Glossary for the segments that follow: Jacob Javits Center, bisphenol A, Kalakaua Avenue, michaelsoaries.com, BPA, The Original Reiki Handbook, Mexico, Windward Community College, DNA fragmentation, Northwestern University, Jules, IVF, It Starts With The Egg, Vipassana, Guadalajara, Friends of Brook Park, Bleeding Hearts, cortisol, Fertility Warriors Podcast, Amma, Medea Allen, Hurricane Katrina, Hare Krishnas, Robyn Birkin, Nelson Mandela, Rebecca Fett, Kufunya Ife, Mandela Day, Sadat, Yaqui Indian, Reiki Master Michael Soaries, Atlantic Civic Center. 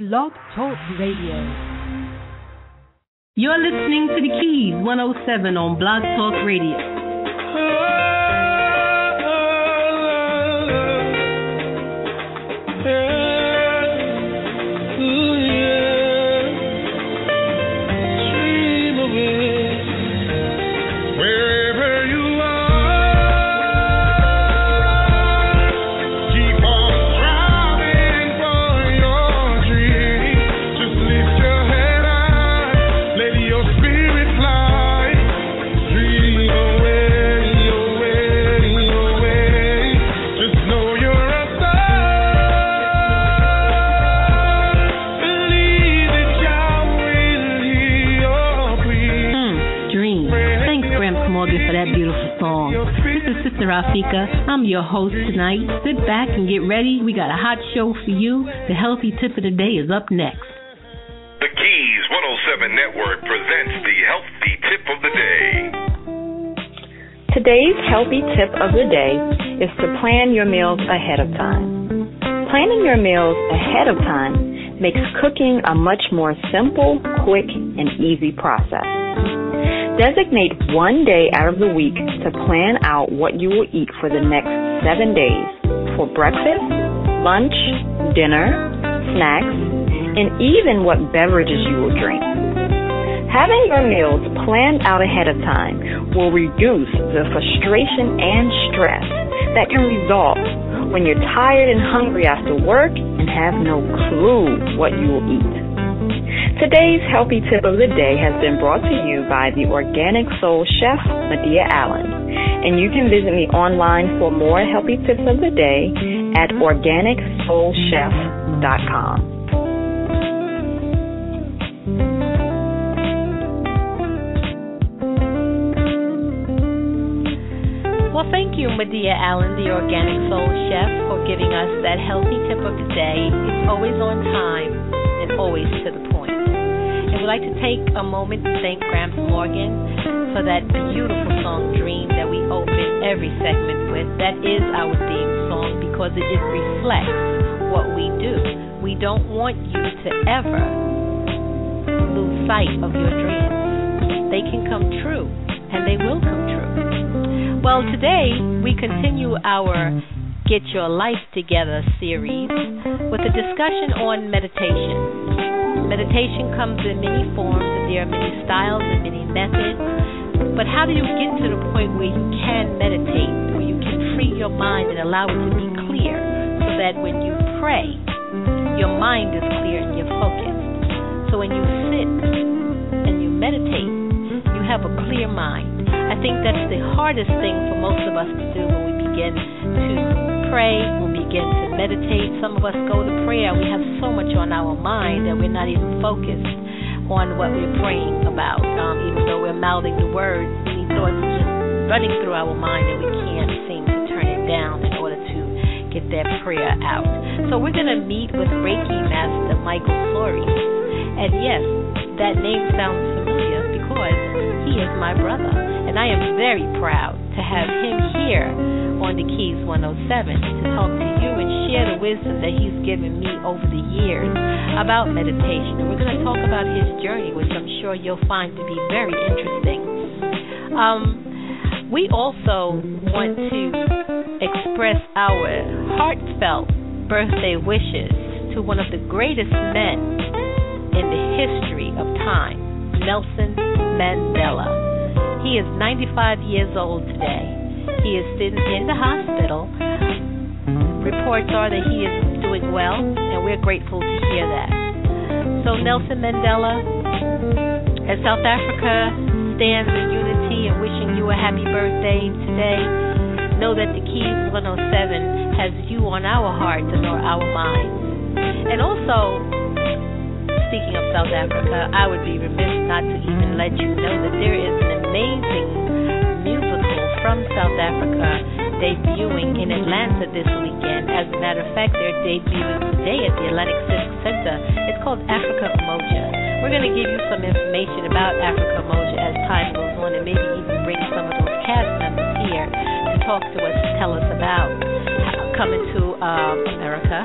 Blog Talk Radio. You're listening to The Keys 107 on Blog Talk Radio. Rafika, I'm your host tonight. Sit back and get ready. We got a hot show for you. The healthy tip of the day is up next. The Keys 107 Network presents the healthy tip of the day. Today's healthy tip of the day is to plan your meals ahead of time. Planning your meals ahead of time makes cooking a much more simple, quick, and easy process. Designate one day out of the week to plan out what you will eat for the next 7 days for breakfast, lunch, dinner, snacks, and even what beverages you will drink. Having your meals planned out ahead of time will reduce the frustration and stress that can result when you're tired and hungry after work and have no clue what you will eat. Today's healthy tip of the day has been brought to you by the Organic Soul Chef, Medea Allen. And you can visit me online for more healthy tips of the day at OrganicSoulChef.com. Well, thank you, Medea Allen, the Organic Soul Chef, for giving us that healthy tip of the day. It's always on time and always to the point. And we'd like to take a moment to thank Gramps Morgan for that beautiful song, Dream, that we open every segment with. That is our theme song because it reflects what we do. We don't want you to ever lose sight of your dreams. They can come true, and they will come true. Well, today we continue our Get Your Life Together series with a discussion on meditation. Meditation comes in many forms, and there are many styles and many methods. But how do you get to the point where you can meditate, where you can free your mind and allow it to be clear so that when you pray, your mind is clear and you're focused? So when you sit and you meditate, you have a clear mind. I think that's the hardest thing for most of us to do when we begin to pray, we'll begin to meditate. Some of us go to prayer. We have so much on our mind that we're not even focused on what we're praying about. Even though we're mouthing the words, these thoughts are just running through our mind and we can't seem to turn it down in order to get that prayer out. So we're going to meet with Reiki Master Michael Soaries. And yes, that name sounds familiar because he is my brother. And I am very proud to have him here on the Keys 107 to talk to you and share the wisdom that he's given me over the years about meditation. And we're going to talk about his journey, which I'm sure you'll find to be very interesting. We also want to express our heartfelt birthday wishes to one of the greatest men in the history of time, Nelson Mandela. He is 95 years old today. He is sitting in the hospital. Reports are that he is doing well, and we're grateful to hear that. So Nelson Mandela, as South Africa stands in unity and wishing you a happy birthday today, know that the Keys 107 has you on our hearts and on our minds. And also, speaking of South Africa, I would be remiss not to even let you know that there is an amazing musical from South Africa debuting in Atlanta this weekend. As a matter of fact, they're debuting today at the Atlantic Civic Center. It's called Africa Umoja. We're going to give you some information about Africa Umoja as time goes on and maybe even bring some of those cast members here to talk to us and tell us about coming to America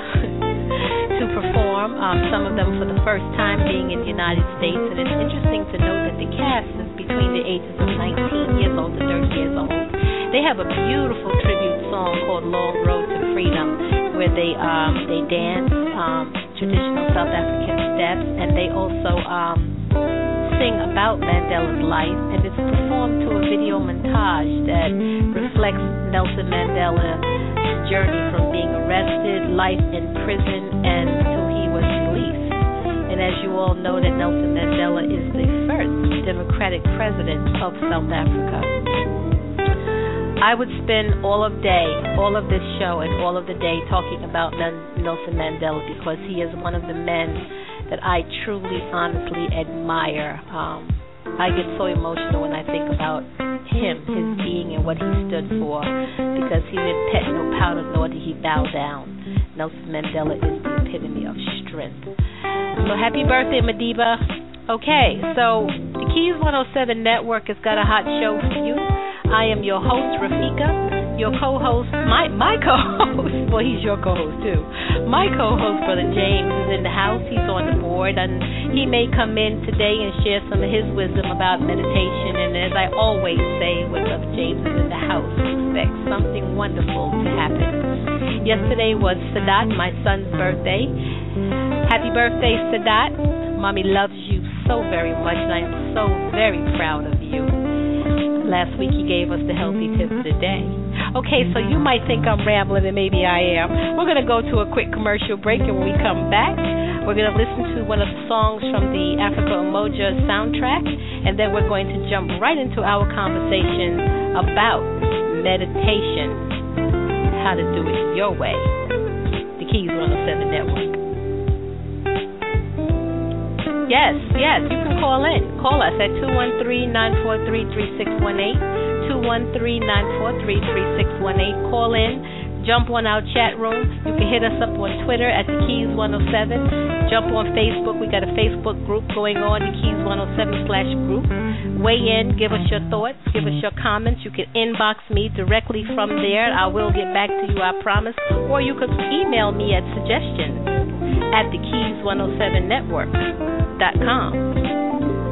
to perform, some of them for the first time being in the United States. And it's interesting to note that the cast is between the ages of 19 years old to 30 years old. They have a beautiful tribute song called Long Road to Freedom, where they dance traditional South African steps, and they also sing about Mandela's life, and it's performed to a video montage that reflects Nelson Mandela's journey from being arrested, life in prison, and till he was released. And as you all know, that Nelson Mandela is the first democratic president of South Africa. I would spend all of this show and all of the day talking about Nelson Mandela, because he is one of the men that I truly, honestly admire. I get so emotional when I think about him, his being, and what he stood for, because he didn't pet no powder, nor did he bow down. Nelson Mandela is the epitome of strength. So happy birthday, Madiba. Okay, so the Keys 107 Network has got a hot show for you. I am your host, Rafika, your co-host, my co-host. Well, he's your co-host, too. My co-host, Brother James, is in the house. He's on the board, and he may come in today and share some of his wisdom about meditation. And as I always say, when Brother James is in the house, expect something wonderful to happen. Yesterday was Sadat, my son's birthday. Happy birthday, Sadat. Mommy loves you so very much, and I'm so very proud of you. Last week, he gave us the healthy tip of the day. Okay, so you might think I'm rambling, and maybe I am. We're going to go to a quick commercial break, and when we come back, we're going to listen to one of the songs from the Africa Umoja soundtrack, and then we're going to jump right into our conversation about meditation, how to do it your way. The Keys 107 Network. Yes, yes, you can call in. Call us at 213-943-3618. 213-943-3618. Call in, jump on our chat room. You can hit us up on Twitter at The Keys 107. Jump on Facebook. We got a Facebook group going on, The Keys 107/group. Weigh in, give us your thoughts, give us your comments. You can inbox me directly from there. I will get back to you, I promise. Or you could email me at suggestions@thekeys107network.com.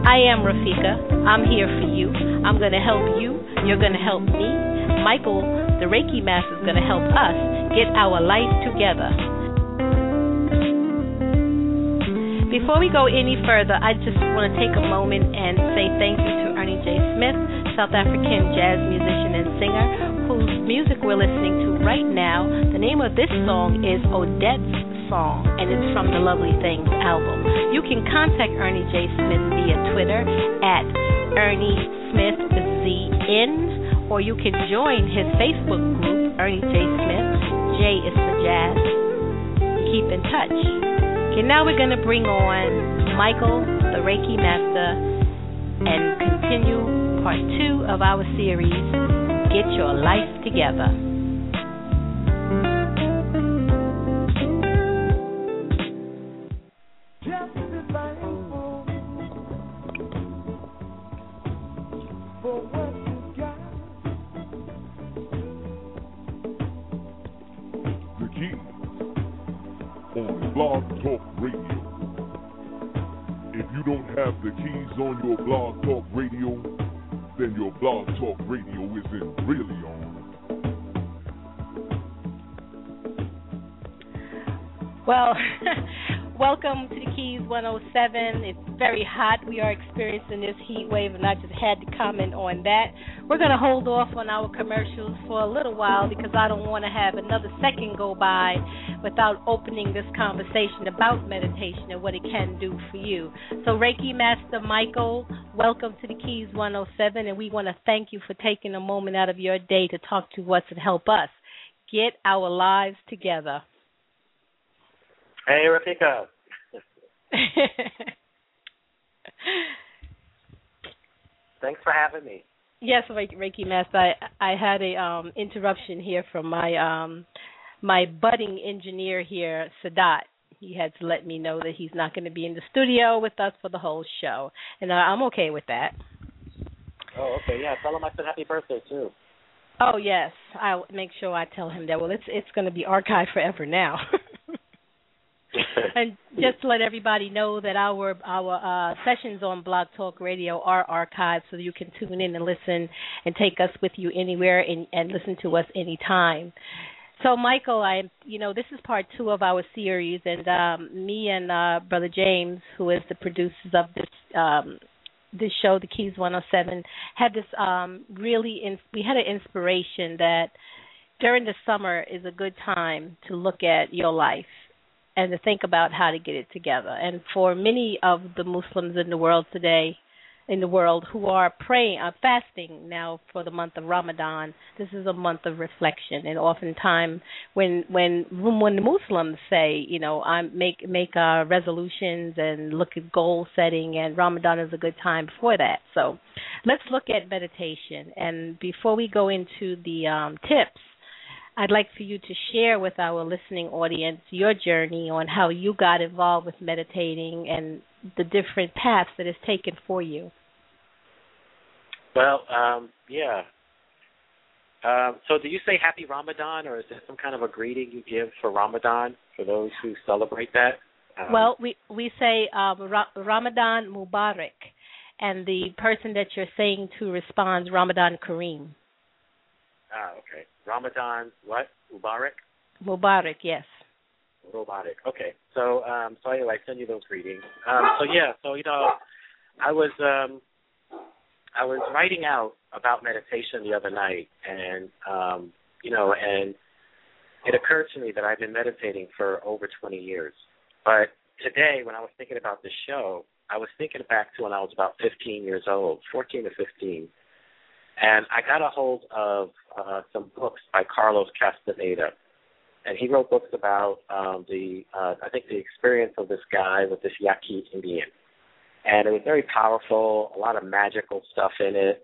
I am Rafika. I'm here for you. I'm going to help you. You're going to help me. Michael, the Reiki Master, is going to help us get our life together. Before we go any further, I just want to take a moment and say thank you to Ernie J. Smith, South African jazz musician and singer, whose music we're listening to right now. The name of this song is Odette's Song, and it's from the Lovely Things album. You can contact Ernie J. Smith via Twitter at ErnieSmithZN, or you can join his Facebook group, Ernie J. Smith. J is for jazz. Keep in touch. Okay, now we're going to bring on Michael, the Reiki Master, and continue part 2 of our series, Get Your Life Together. Blog Talk Radio. If you don't have the keys on your Blog Talk Radio, then your Blog Talk Radio isn't really on. Well, welcome to the Keys 107. It's very hot. We are experiencing this heat wave, and I just had to comment on that. We're going to hold off on our commercials for a little while because I don't want to have another second go by without opening this conversation about meditation and what it can do for you. So Reiki Master Michael, welcome to the Keys 107, and we want to thank you for taking a moment out of your day to talk to us and help us get our lives together. Hey, Rafika. Thanks for having me. Yes, Reiki Master, I had a interruption here from my budding engineer here, Sadat. He had to let me know that he's not going to be in the studio with us for the whole show, and I'm okay with that. Oh, okay, yeah. Tell him I said happy birthday too. Oh yes, I'll make sure I tell him that. Well, it's going to be archived forever now. And just to let everybody know that our sessions on Blog Talk Radio are archived, so you can tune in and listen and take us with you anywhere and listen to us anytime. So, Michael, this is part 2 of our series, and me and Brother James, who is the producers of this show, The Keys 107, had this we had an inspiration that during the summer is a good time to look at your life and to think about how to get it together. And for many of the Muslims in the world today, who are fasting now for the month of Ramadan, this is a month of reflection. And oftentimes, when the Muslims say, I make resolutions and look at goal setting, and Ramadan is a good time for that. So let's look at meditation. And before we go into the tips, I'd like for you to share with our listening audience your journey on how you got involved with meditating and the different paths that it's taken for you. Well, yeah. So do you say Happy Ramadan, or is there some kind of a greeting you give for Ramadan for those who celebrate that? Well, we say Ramadan Mubarak, and the person that you're saying to responds Ramadan Kareem. Ah, okay. Ramadan, what? Mubarak? Mubarak, yes. Robotic. Okay. So, I send you those readings. I was writing out about meditation the other night, and, and it occurred to me that I've been meditating for over 20 years. But today, when I was thinking about this show, I was thinking back to when I was about 15 years old, 14 to 15, and I got a hold of some books by Carlos Castaneda. And he wrote books about the experience of this guy with this Yaqui Indian. And it was very powerful, a lot of magical stuff in it.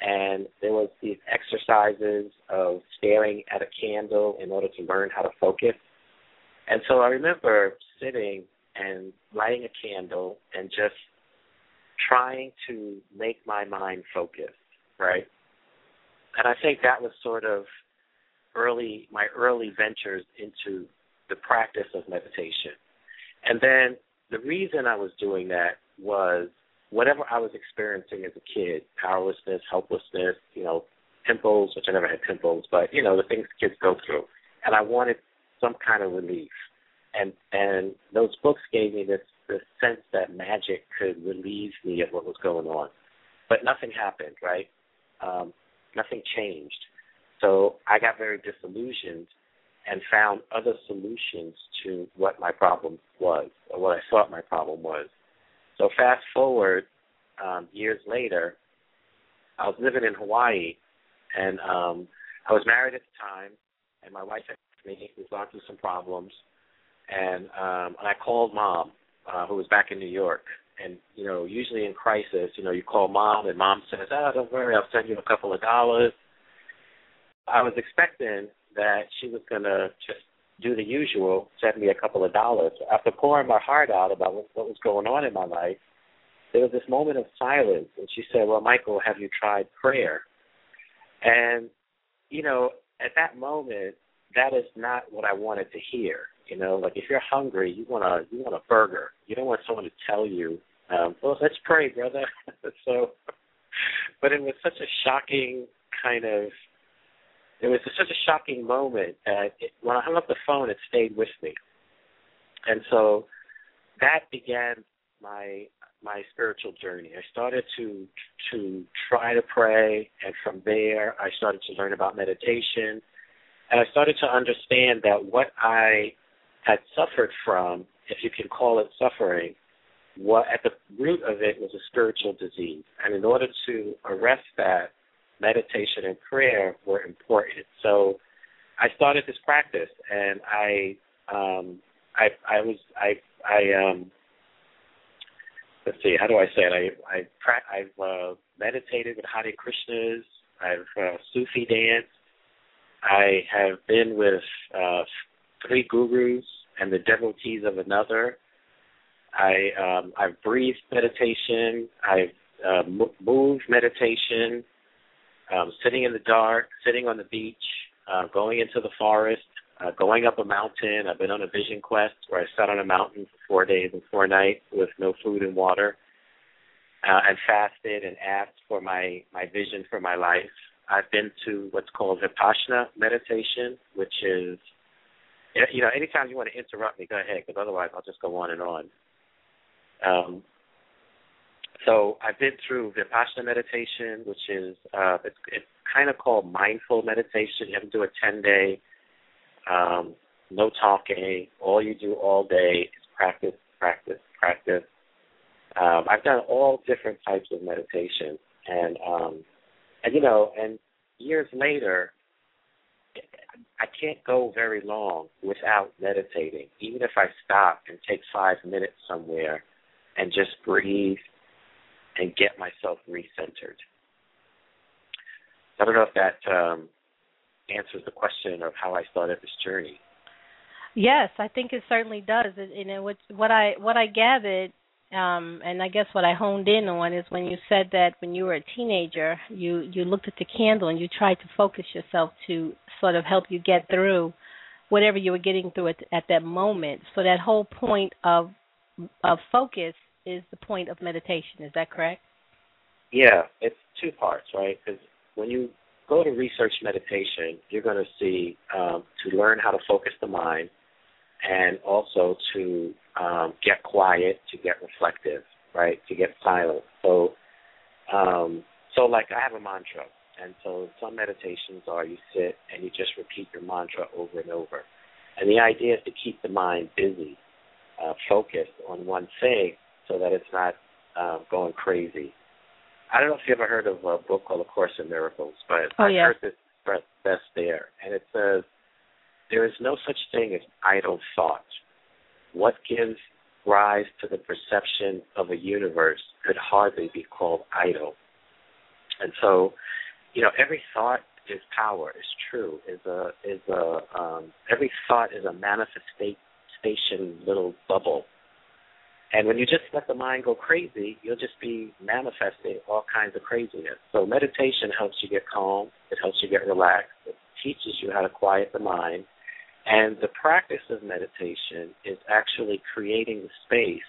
And there was these exercises of staring at a candle in order to learn how to focus. And so I remember sitting and lighting a candle and just trying to make my mind focus, right? And I think that was sort of my early ventures into the practice of meditation. And then the reason I was doing that was whatever I was experiencing as a kid, powerlessness, helplessness, pimples, which I never had pimples, but, the things kids go through. And I wanted some kind of relief. And those books gave me this sense that magic could relieve me of what was going on. But nothing happened, right? Nothing changed. So I got very disillusioned and found other solutions to what my problem was, or what I thought my problem was. So fast forward years later, I was living in Hawaii, and I was married at the time, and my wife had me. We've gone through some problems, and I called Mom, who was back in New York. And, usually in crisis, you call Mom, and Mom says, don't worry, I'll send you a couple of dollars. I was expecting that she was going to just do the usual, send me a couple of dollars. After pouring my heart out about what was going on in my life, there was this moment of silence, and she said, well, Michael, have you tried prayer? And, at that moment, that is not what I wanted to hear. Like if you're hungry, you want a burger. You don't want someone to tell you, well, let's pray, brother. But it was such a shocking shocking moment that when I hung up the phone, it stayed with me. And so that began my spiritual journey. I started to try to pray, and from there I started to learn about meditation. And I started to understand that what I had suffered from, if you can call it suffering, what at the root of it was a spiritual disease. And in order to arrest that, meditation and prayer were important. So I started this practice, and I've meditated with Hare Krishnas. I've Sufi danced. I have been with 3 gurus and the devotees of another. I've breathed meditation. I've moved meditation. Sitting in the dark, sitting on the beach, going into the forest, going up a mountain. I've been on a vision quest where I sat on a mountain for 4 days and 4 nights with no food and water, and fasted and asked for my vision for my life. I've been to what's called Vipassana meditation, which is, you know, anytime you want to interrupt me, go ahead, because otherwise I'll just go on and on. So I've been through Vipassana meditation, which is it's kind of called mindful meditation. You have to do a 10-day, no talking, all you do all day is practice, practice, practice. I've done all different types of meditation, and you know, and years later, I can't go very long without meditating. Even if I stop and take 5 minutes somewhere and just breathe and get myself recentered. I don't know if that answers the question of how I started this journey. Yes, I think it certainly does. You know, what I gathered, and I guess what I honed in on is when you said that when you were a teenager, you looked at the candle and you tried to focus yourself to sort of help you get through whatever you were getting through at that moment. So that whole point of focus is the point of meditation. Is that correct? Yeah, it's two parts, right? Because when you go to research meditation, you're going to see to learn how to focus the mind and also to get quiet, to get reflective, right, to get silent. So like I have a mantra, and so some meditations are you sit and you just repeat your mantra over and over. And the idea is to keep the mind busy, focused on one thing, so that it's not going crazy. I don't know if you ever heard of a book called A Course in Miracles, but I heard this expressed best there. And it says, there is no such thing as idle thought. What gives rise to the perception of a universe could hardly be called idle. And so, you know, every thought is power, is true, every thought is a manifestation little bubble. And when you just let the mind go crazy, you'll just be manifesting all kinds of craziness. So meditation helps you get calm. It helps you get relaxed. It teaches you how to quiet the mind. And the practice of meditation is actually creating the space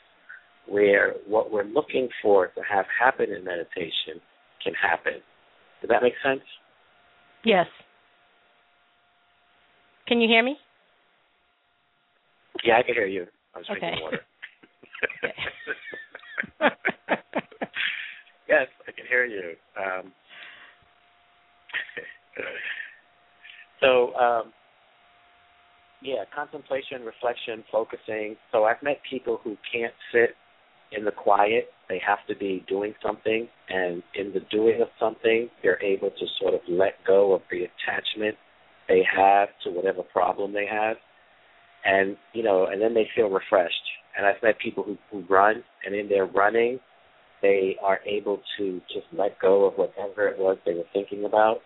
where what we're looking for to have happen in meditation can happen. Does that make sense? Yes. Can you hear me? Yeah, I can hear you. I was drinking water. Yes, I can hear you. So, contemplation, reflection, focusing. So I've met people who can't sit in the quiet. They have to be doing something, and in the doing of something, they're able to sort of let go of the attachment they have to whatever problem they have, and, you know, and then they feel refreshed. And I've met people who run, and in their running, they are able to just let go of whatever it was they were thinking about.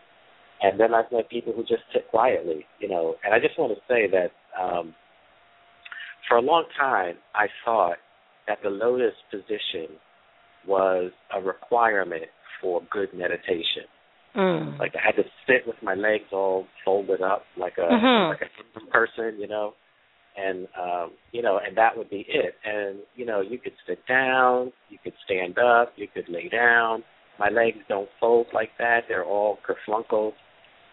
And then I've met people who just sit quietly, you know. And I just want to say that for a long time, I thought that the lotus position was a requirement for good meditation. Mm. Like I had to sit with my legs all folded up like a person, you know. And, you know, and that would be it. And, you know, you could sit down, you could stand up, you could lay down. My legs don't fold like that. They're all kerflunkled.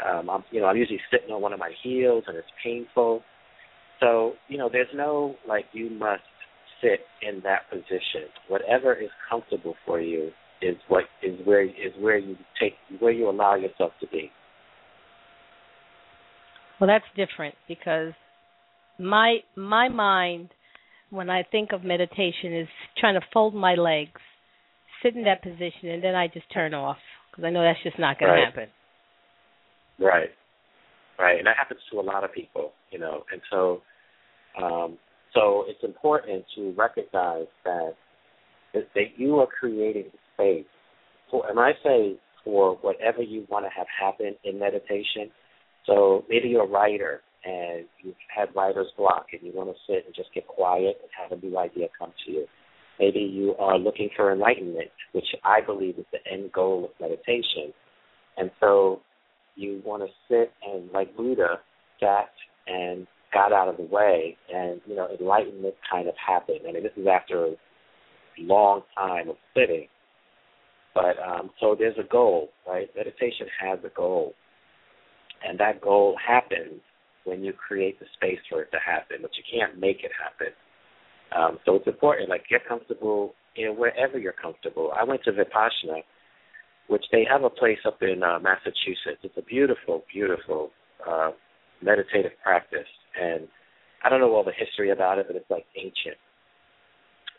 I'm usually sitting on one of my heels, and it's painful. So, you know, there's no, like, you must sit in that position. Whatever is comfortable for you is where you allow yourself to be. Well, that's different because my mind, when I think of meditation, is trying to fold my legs, sit in that position, and then I just turn off because I know that's just not going to happen. Right. Right. And that happens to a lot of people, you know. And so so it's important to recognize that you are creating space. And I say for whatever you want to have happen in meditation. So maybe you're a writer, and you've had writer's block, and you want to sit and just get quiet and have a new idea come to you. Maybe you are looking for enlightenment, which I believe is the end goal of meditation. And so you want to sit and, like Buddha, sat and got out of the way, and, you know, enlightenment kind of happened. I mean, this is after a long time of sitting. But so there's a goal, right? Meditation has a goal. And that goal happens when you create the space for it to happen, but you can't make it happen. So it's important, like, get comfortable, you know, wherever you're comfortable. I went to Vipassana, which they have a place up in Massachusetts. It's a beautiful, beautiful meditative practice. And I don't know all the history about it, but it's, like, ancient.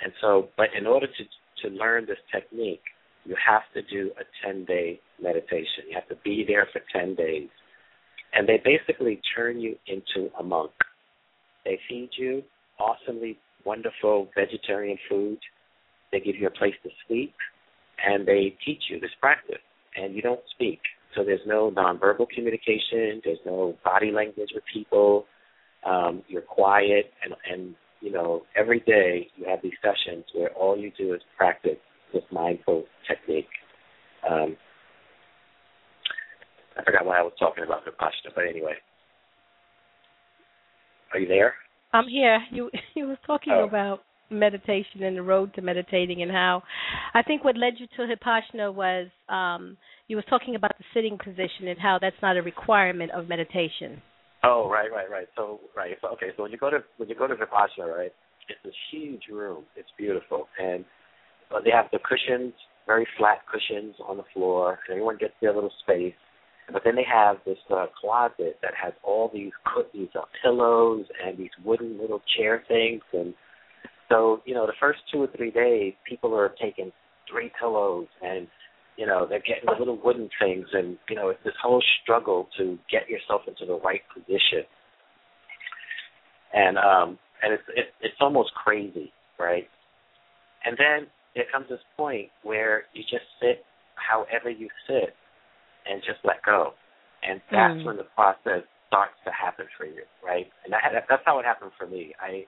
And so, but in order to learn this technique, you have to do a 10-day meditation. You have to be there for 10 days. And they basically turn you into a monk. They feed you awesomely wonderful vegetarian food. They give you a place to sleep, and they teach you this practice, and you don't speak. So there's no nonverbal communication. There's no body language with people. You're quiet, and you know, every day you have these sessions where all you do is practice this mindful technique. I forgot why I was talking about Vipassana, but anyway. Are you there? I'm here. You were talking about meditation and the road to meditating, and how I think what led you to Vipassana was you were talking about the sitting position and how that's not a requirement of meditation. Oh, right. So when you go to Vipassana, right, it's a huge room. It's beautiful, and they have the cushions, very flat cushions on the floor, and everyone gets their little space. But then they have this closet that has all these cookies or pillows and these wooden little chair things. And so, you know, the first 2 or 3 days, people are taking 3 pillows and, you know, they're getting the little wooden things. And, you know, it's this whole struggle to get yourself into the right position. And it's almost crazy, right? And then there comes this point where you just sit however you sit, and just let go. And that's when the process starts to happen for you, right? And that's how it happened for me. I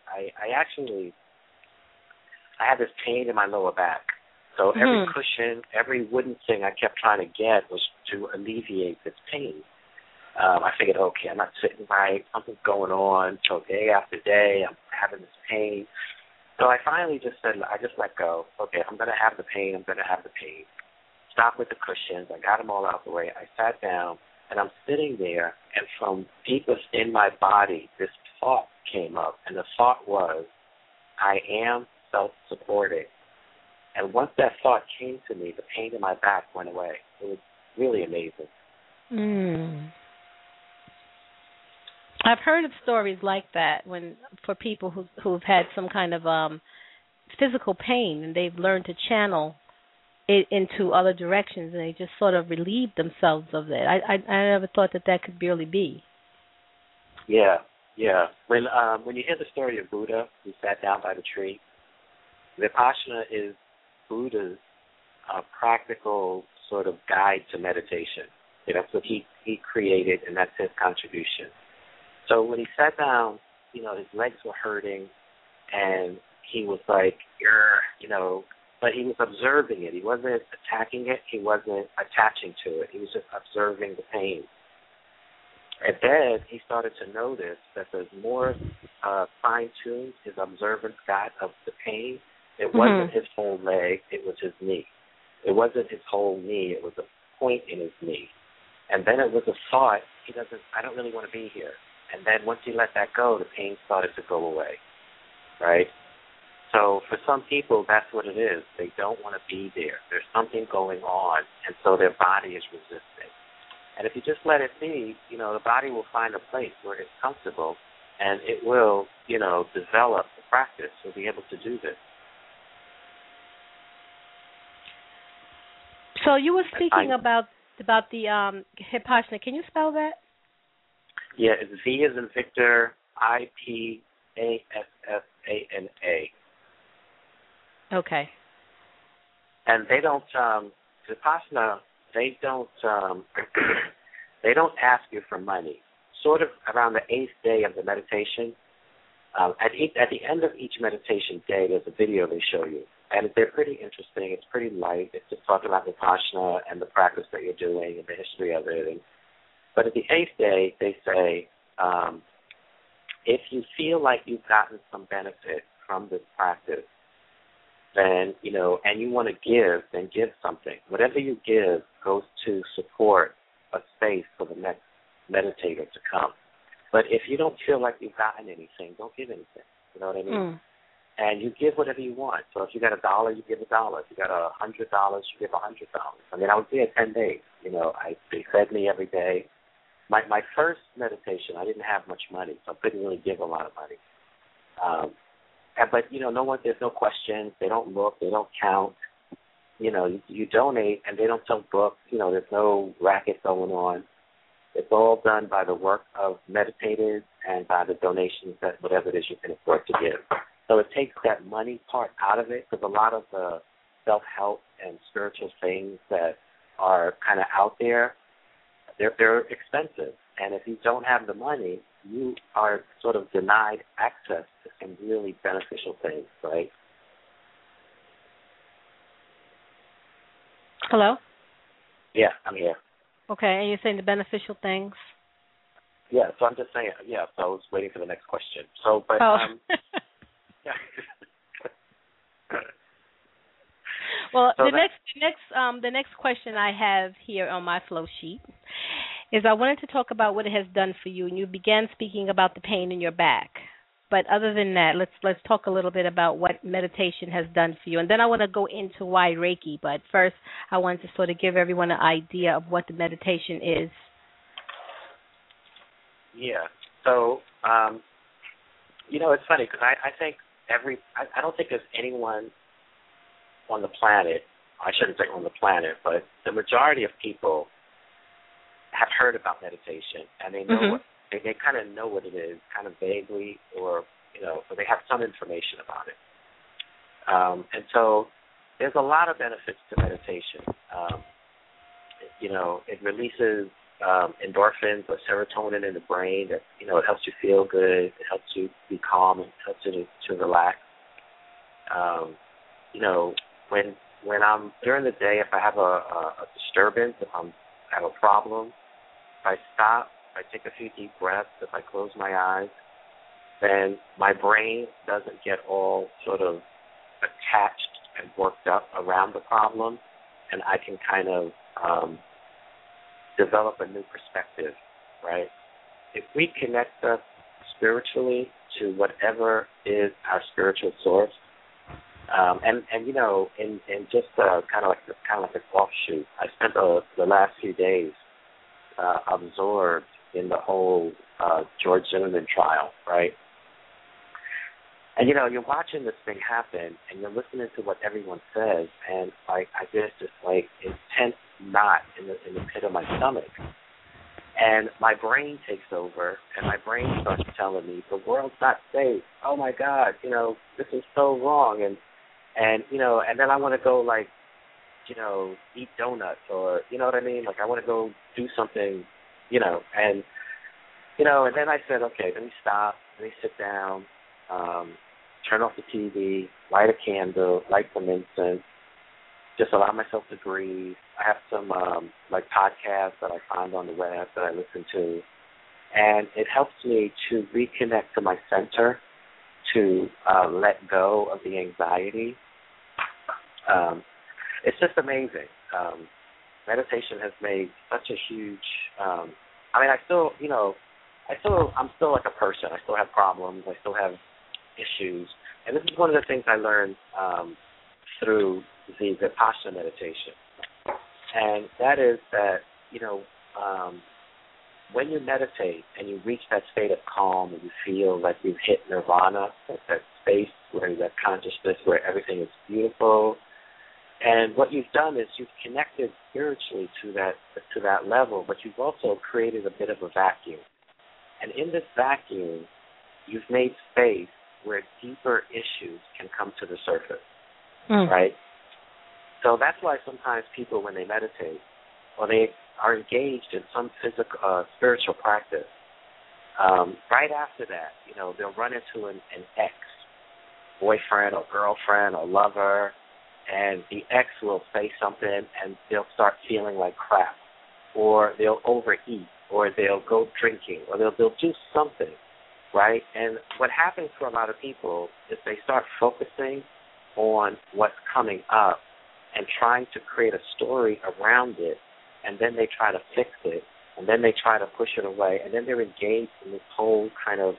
had this pain in my lower back. So every cushion, every wooden thing I kept trying to get was to alleviate this pain. I figured, okay, I'm not sitting right. Something's going on. So day after day, I'm having this pain. So I finally just said, I just let go. Okay, I'm going to have the pain. Stop with the cushions. I got them all out of the way. I sat down, and I'm sitting there, and from deep within my body, this thought came up, and the thought was, I am self-supporting. And once that thought came to me, the pain in my back went away. It was really amazing. I've heard of stories like that for people who've had some kind of physical pain, and they've learned to channel it into other directions, and they just sort of relieved themselves of that. I never thought that could really be. Yeah. When you hear the story of Buddha who sat down by the tree, Vipassana is Buddha's practical sort of guide to meditation. You know, that's what he created, and that's his contribution. So when he sat down, you know, his legs were hurting, and he was like, you know. But he was observing it. He wasn't attacking it. He wasn't attaching to it. He was just observing the pain. And then he started to notice that the more fine-tuned his observance got of the pain, it wasn't his whole leg. It was his knee. It wasn't his whole knee. It was a point in his knee. And then it was a thought, I don't really want to be here. And then once he let that go, the pain started to go away, right? So for some people, that's what it is. They don't want to be there. There's something going on, and so their body is resisting. And if you just let it be, you know, the body will find a place where it's comfortable, and it will, you know, develop the practice to be able to do this. So you were speaking about the Vipassana. Can you spell that? Yeah, it's V as in Victor, IPASSANA. Okay. And they don't, Vipassana, they don't ask you for money. Sort of around the 8th day of the meditation, at the end of each meditation day, there's a video they show you. And they're pretty interesting. It's pretty light. It's just talking about Vipassana and the practice that you're doing and the history of it. But at the 8th day, they say, If you feel like you've gotten some benefit from this practice, then, you know, and you want to give, then give something. Whatever you give goes to support a space for the next meditator to come. But if you don't feel like you've gotten anything, don't give anything. You know what I mean? Mm. And you give whatever you want. So if you got $1, you give $1. If you got $100, you give $100. I mean, I was there 10 days. You know, they fed me every day. My first meditation, I didn't have much money, so I couldn't really give a lot of money. But, you know, there's no questions. They don't look. They don't count. You know, you donate, and they don't sell books. You know, there's no racket going on. It's all done by the work of meditators and by the donations, that whatever it is you can afford to give. So it takes that money part out of it, because a lot of the self-help and spiritual things that are kind of out there, they're expensive. And if you don't have the money, you are sort of denied access to some really beneficial things, right? Hello? Yeah, I'm here. Okay, and you're saying the beneficial things? Yeah, so I'm just saying, yeah, so I was waiting for the next question. So, but... Oh. Well, so the next question I have here on my flow sheet is I wanted to talk about what it has done for you, and you began speaking about the pain in your back. But other than that, let's talk a little bit about what meditation has done for you, and then I want to go into why Reiki. But first, I wanted to sort of give everyone an idea of what the meditation is. Yeah. So, you know, it's funny because I think I don't think there's anyone on the planet, I shouldn't say on the planet, but the majority of people have heard about meditation, and they know they kind of know what it is, kind of vaguely, or, you know, or they have some information about it. And so there's a lot of benefits to meditation. You know, it releases endorphins or serotonin in the brain. That, you know, it helps you feel good, it helps you be calm, it helps you to relax. You know, when I'm during the day, if I have a disturbance, if I have a problem, if I stop, if I take a few deep breaths, if I close my eyes, then my brain doesn't get all sort of attached and worked up around the problem, and I can kind of develop a new perspective, right? If we connect us spiritually to whatever is our spiritual source. And you know, in just kind of like an offshoot, I spent the last few days absorbed in the whole George Zimmerman trial, right? And, you know, you're watching this thing happen, and you're listening to what everyone says, and, like, I did this, like, intense knot in the pit of my stomach. And my brain takes over, and my brain starts telling me, the world's not safe. Oh, my God, you know, this is so wrong. And you know, and then I want to go, like, you know, eat donuts or, you know what I mean? Like, I want to go do something, you know, and then I said, okay, let me stop, let me sit down, turn off the TV, light a candle, light some incense, just allow myself to breathe. I have some, like, podcasts that I find on the web that I listen to. And it helps me to reconnect to my center, to let go of the anxiety. It's just amazing. Meditation has made such a huge, I mean, I still, you know, I'm still like a person. I still have problems. I still have issues. And this is one of the things I learned through the Vipassana meditation. And that is that, you know, when you meditate and you reach that state of calm and you feel like you've hit nirvana, that space where that consciousness, where everything is beautiful, and what you've done is you've connected spiritually to that level, but you've also created a bit of a vacuum. And in this vacuum, you've made space where deeper issues can come to the surface, right? So that's why sometimes people, when they meditate or they are engaged in some physical, spiritual practice, right after that, you know, they'll run into an ex-boyfriend or girlfriend or lover, and the ex will say something and they'll start feeling like crap, or they'll overeat, or they'll go drinking, or they'll do something. right? And what happens to a lot of people is they start focusing on what's coming up and trying to create a story around it, and then they try to fix it, and then they try to push it away, and then they're engaged in this whole kind of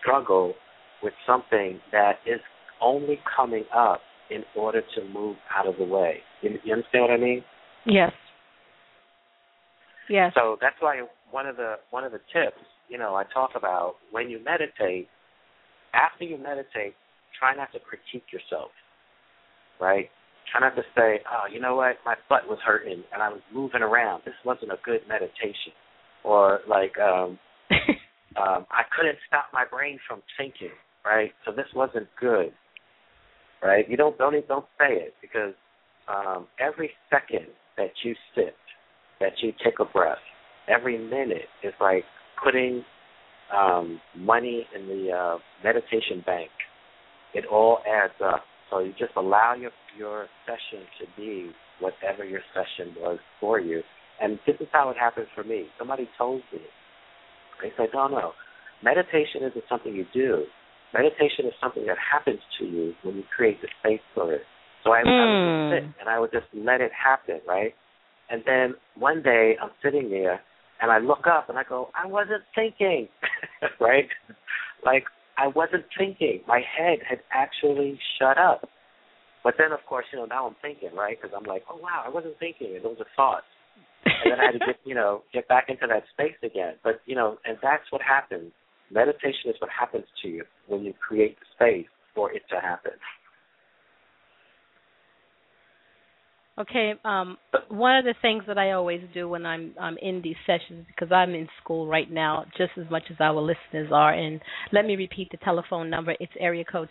struggle with something that is only coming up in order to move out of the way. You understand what I mean? Yes. Yes. So that's why one of the tips, you know, I talk about when you meditate, after you meditate, try not to critique yourself, right? Try not to say, oh, you know what, my butt was hurting and I was moving around. This wasn't a good meditation. Or like I couldn't stop my brain from thinking, right? So this wasn't good, right? You don't say it, because every second that you sit, that you take a breath, every minute is like putting money in the meditation bank. It all adds up. So you just allow your session to be whatever your session was for you. And this is how it happened for me. Somebody told me. They said, no, meditation isn't something you do. Meditation is something that happens to you when you create the space for it. So I would just sit and I would just let it happen, right? And then one day I'm sitting there and I look up and I go, I wasn't thinking, right? Like, I wasn't thinking. My head had actually shut up. But then, of course, you know, now I'm thinking, right? Because I'm like, oh, wow, I wasn't thinking. And those are thoughts. And then I had to get back into that space again. But, you know, and that's what happens. Meditation is what happens to you when you create the space for it to happen. Okay, one of the things that I always do when I'm in these sessions, because I'm in school right now just as much as our listeners are, and let me repeat the telephone number. It's area code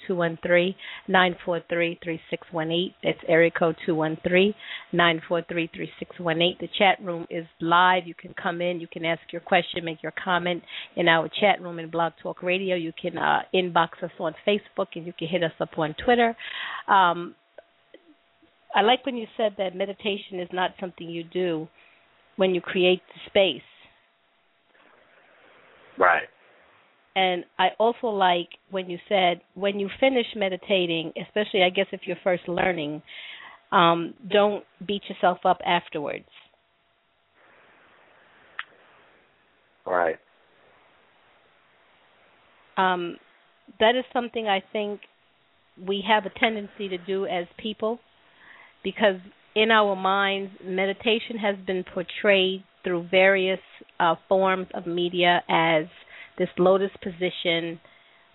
213-943-3618. That's area code 213-943-3618. The chat room is live. You can come in. You can ask your question, make your comment in our chat room in Blog Talk Radio. You can inbox us on Facebook, and you can hit us up on Twitter. I like when you said that meditation is not something you do when you create the space. Right. And I also like when you said when you finish meditating, especially I guess if you're first learning, don't beat yourself up afterwards. Right. That is something I think we have a tendency to do as people. Because in our minds, meditation has been portrayed through various forms of media as this lotus position,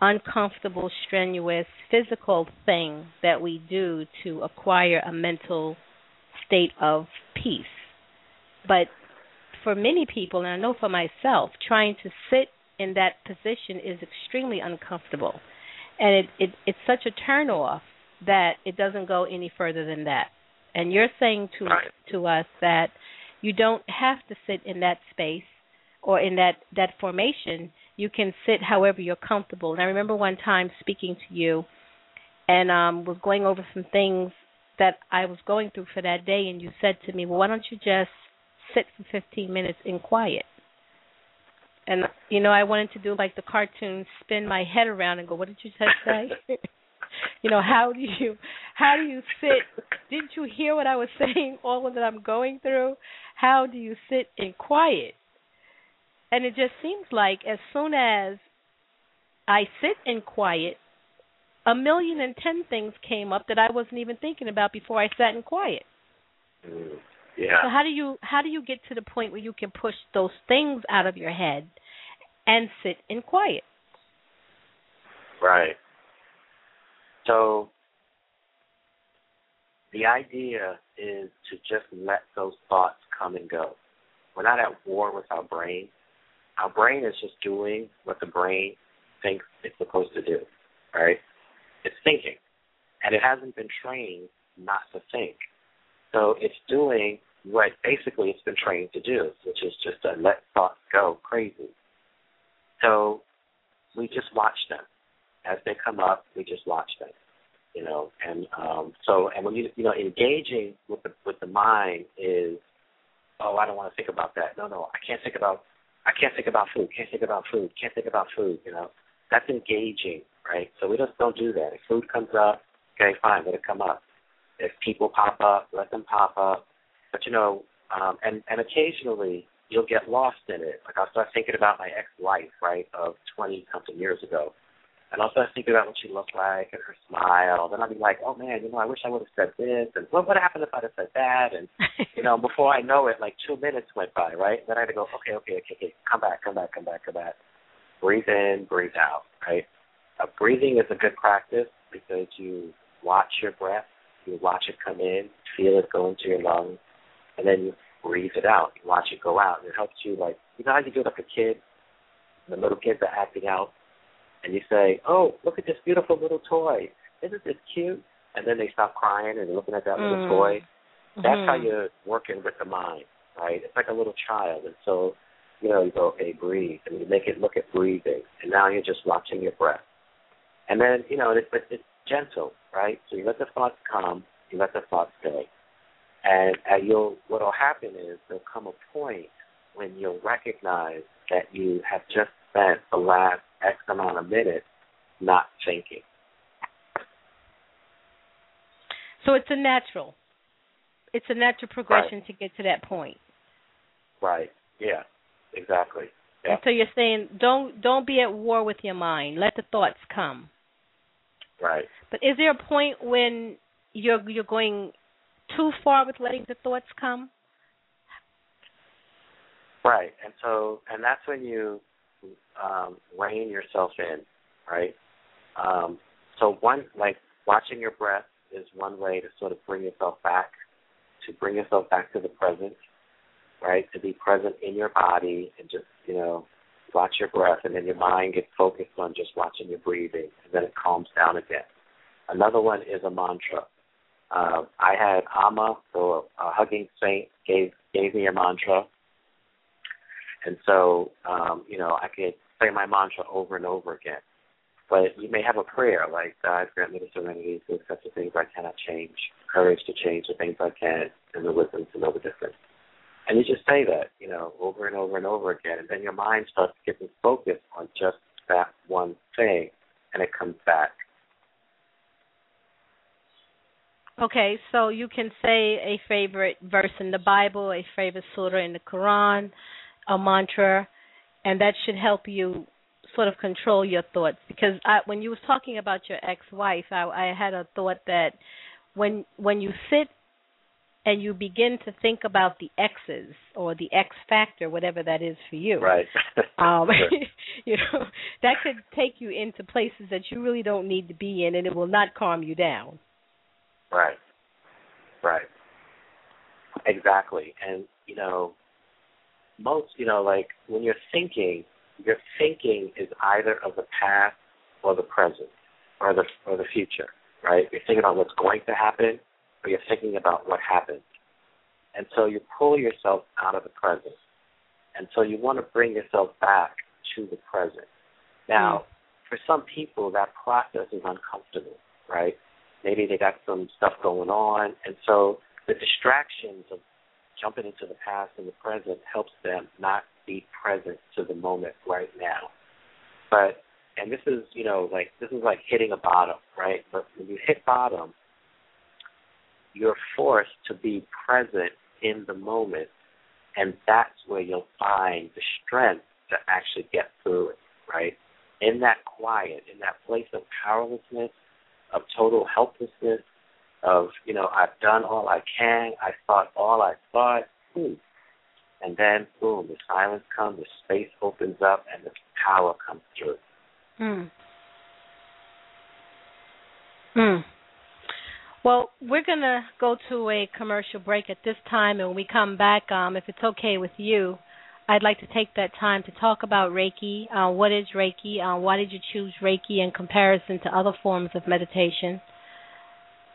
uncomfortable, strenuous, physical thing that we do to acquire a mental state of peace. But for many people, and I know for myself, trying to sit in that position is extremely uncomfortable. And it's such a turnoff that it doesn't go any further than that. And you're saying to us that you don't have to sit in that space or in that formation. You can sit however you're comfortable. And I remember one time speaking to you and was going over some things that I was going through for that day, and you said to me, well, why don't you just sit for 15 minutes in quiet? And, you know, I wanted to do like the cartoon, spin my head around and go, what did you just say? You know, how do you sit? Didn't you hear what I was saying, all that I'm going through? How do you sit in quiet? And it just seems like as soon as I sit in quiet, 1,010,000 things came up that I wasn't even thinking about before I sat in quiet. Yeah. So how do you get to the point where you can push those things out of your head and sit in quiet? Right. So the idea is to just let those thoughts come and go. We're not at war with our brain. Our brain is just doing what the brain thinks it's supposed to do, right? It's thinking, and it hasn't been trained not to think. So it's doing what basically it's been trained to do, which is just to let thoughts go crazy. So we just watch them. As they come up, we just watch them, you know. And so when you know, engaging with the mind is, oh, I don't want to think about that. No, I can't think about food. Can't think about food. You know. That's engaging, right? So we just don't do that. If food comes up, okay, fine, let it come up. If people pop up, let them pop up. But, you know, and occasionally you'll get lost in it. Like I'll start thinking about my ex-wife, right, of 20-something years ago. And I'll start thinking about what she looked like and her smile. Then I'll be like, oh, man, you know, I wish I would have said this. And what would happen if I would have said that? And, you know, before I know it, like 2 minutes went by, right? Then I had to go, okay, come back. Breathe in, breathe out, right? Breathing is a good practice because you watch your breath. You watch it come in, feel it go into your lungs, and then you breathe it out. You watch it go out. And it helps you, like, you know how you do it like a kid? The little kids are acting out. And you say, oh, look at this beautiful little toy. Isn't this cute? And then they stop crying and looking at that little toy. That's how you're working with the mind, right? It's like a little child. And so, you know, you go, okay, breathe. And you make it look at breathing. And now you're just watching your breath. And then, you know, it's gentle, right? So you let the thoughts come. You let the thoughts go. And what will happen is there'll come a point when you'll recognize that you have just spent the last X amount of minutes not thinking. So it's a natural progression, right, to get to that point. Right. Yeah. Exactly. Yeah. And so you're saying don't be at war with your mind. Let the thoughts come. Right. But is there a point when you're going too far with letting the thoughts come? Right. And that's when you rein yourself in, right? So one, like watching your breath is one way to sort of bring yourself back to the present, right? To be present in your body and just, you know, watch your breath, and then your mind gets focused on just watching your breathing, and then it calms down again. Another one is a mantra. I had Amma, so a hugging saint, gave me a mantra. And so, you know, I could say my mantra over and over again. But you may have a prayer like, God, grant me the serenity to accept the things I cannot change, courage to change the things I can, and the wisdom to know the difference. And you just say that, you know, over and over and over again. And then your mind starts getting focused on just that one thing, and it comes back. Okay, so you can say a favorite verse in the Bible, a favorite surah in the Quran, a mantra, and that should help you sort of control your thoughts. Because when you were talking about your ex-wife, I had a thought that when you sit and you begin to think about the exes or the X factor, whatever that is for you, right? You know, that could take you into places that you really don't need to be in, and it will not calm you down. Right, right, exactly. And, you know, most, you know, like when your thinking is either of the past or the present or the future, right? You're thinking about what's going to happen or you're thinking about what happened. And so you pull yourself out of the present. And so you want to bring yourself back to the present. Now, for some people, that process is uncomfortable, right? Maybe they got some stuff going on. And so the distractions of jumping into the past and the present helps them not be present to the moment right now. But, and this is, you know, like, this is like hitting a bottom, right? But when you hit bottom, you're forced to be present in the moment, and that's where you'll find the strength to actually get through it, right? In that quiet, in that place of powerlessness, of total helplessness, of, you know, I've done all I can, I thought all I thought, and then, boom, the silence comes, the space opens up, and the power comes through. Well, we're going to go to a commercial break at this time, and when we come back, if it's okay with you, I'd like to take that time to talk about Reiki. What is Reiki? Why did you choose Reiki in comparison to other forms of meditation?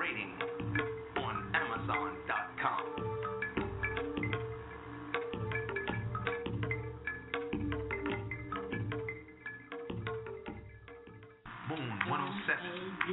rating on Amazon.com. Moon 107,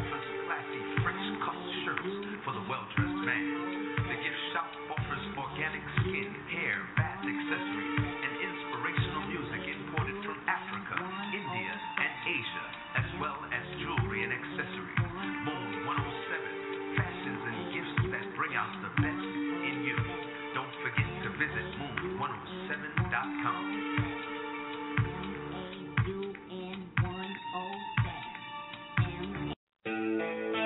offers classy French cuffed shirts for the well-dressed man. The gift shop offers organic skin, hair, bath accessories, and inspirational music imported from Africa, India, and Asia, as well as jewelry and accessories. Moon 107, fashions and gifts that bring out the best in you. Don't forget to visit moon107.com.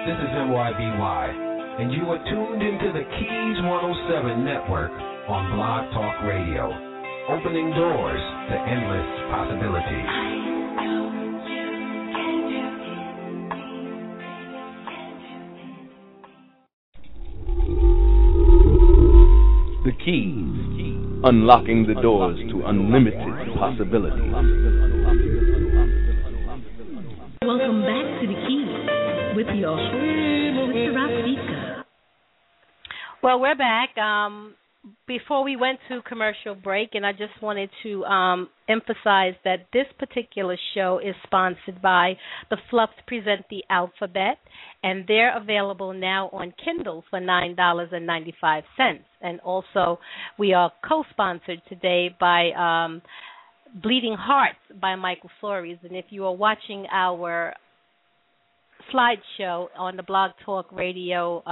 This is MYBY, and you are tuned into the Keys 107 network on Blog Talk Radio, opening doors to endless possibilities. The Keys, unlocking the doors to unlimited possibilities. Welcome back to The Keys with your host, Mr. Rafika. Well, we're back. Before we went to commercial break, and I just wanted to emphasize that this particular show is sponsored by The Fluffs Present the Alphabet, and they're available now on Kindle for $9.95. And also, we are co-sponsored today by Bleeding Hearts by Michael Soaries. And if you are watching our slideshow on the Blog Talk Radio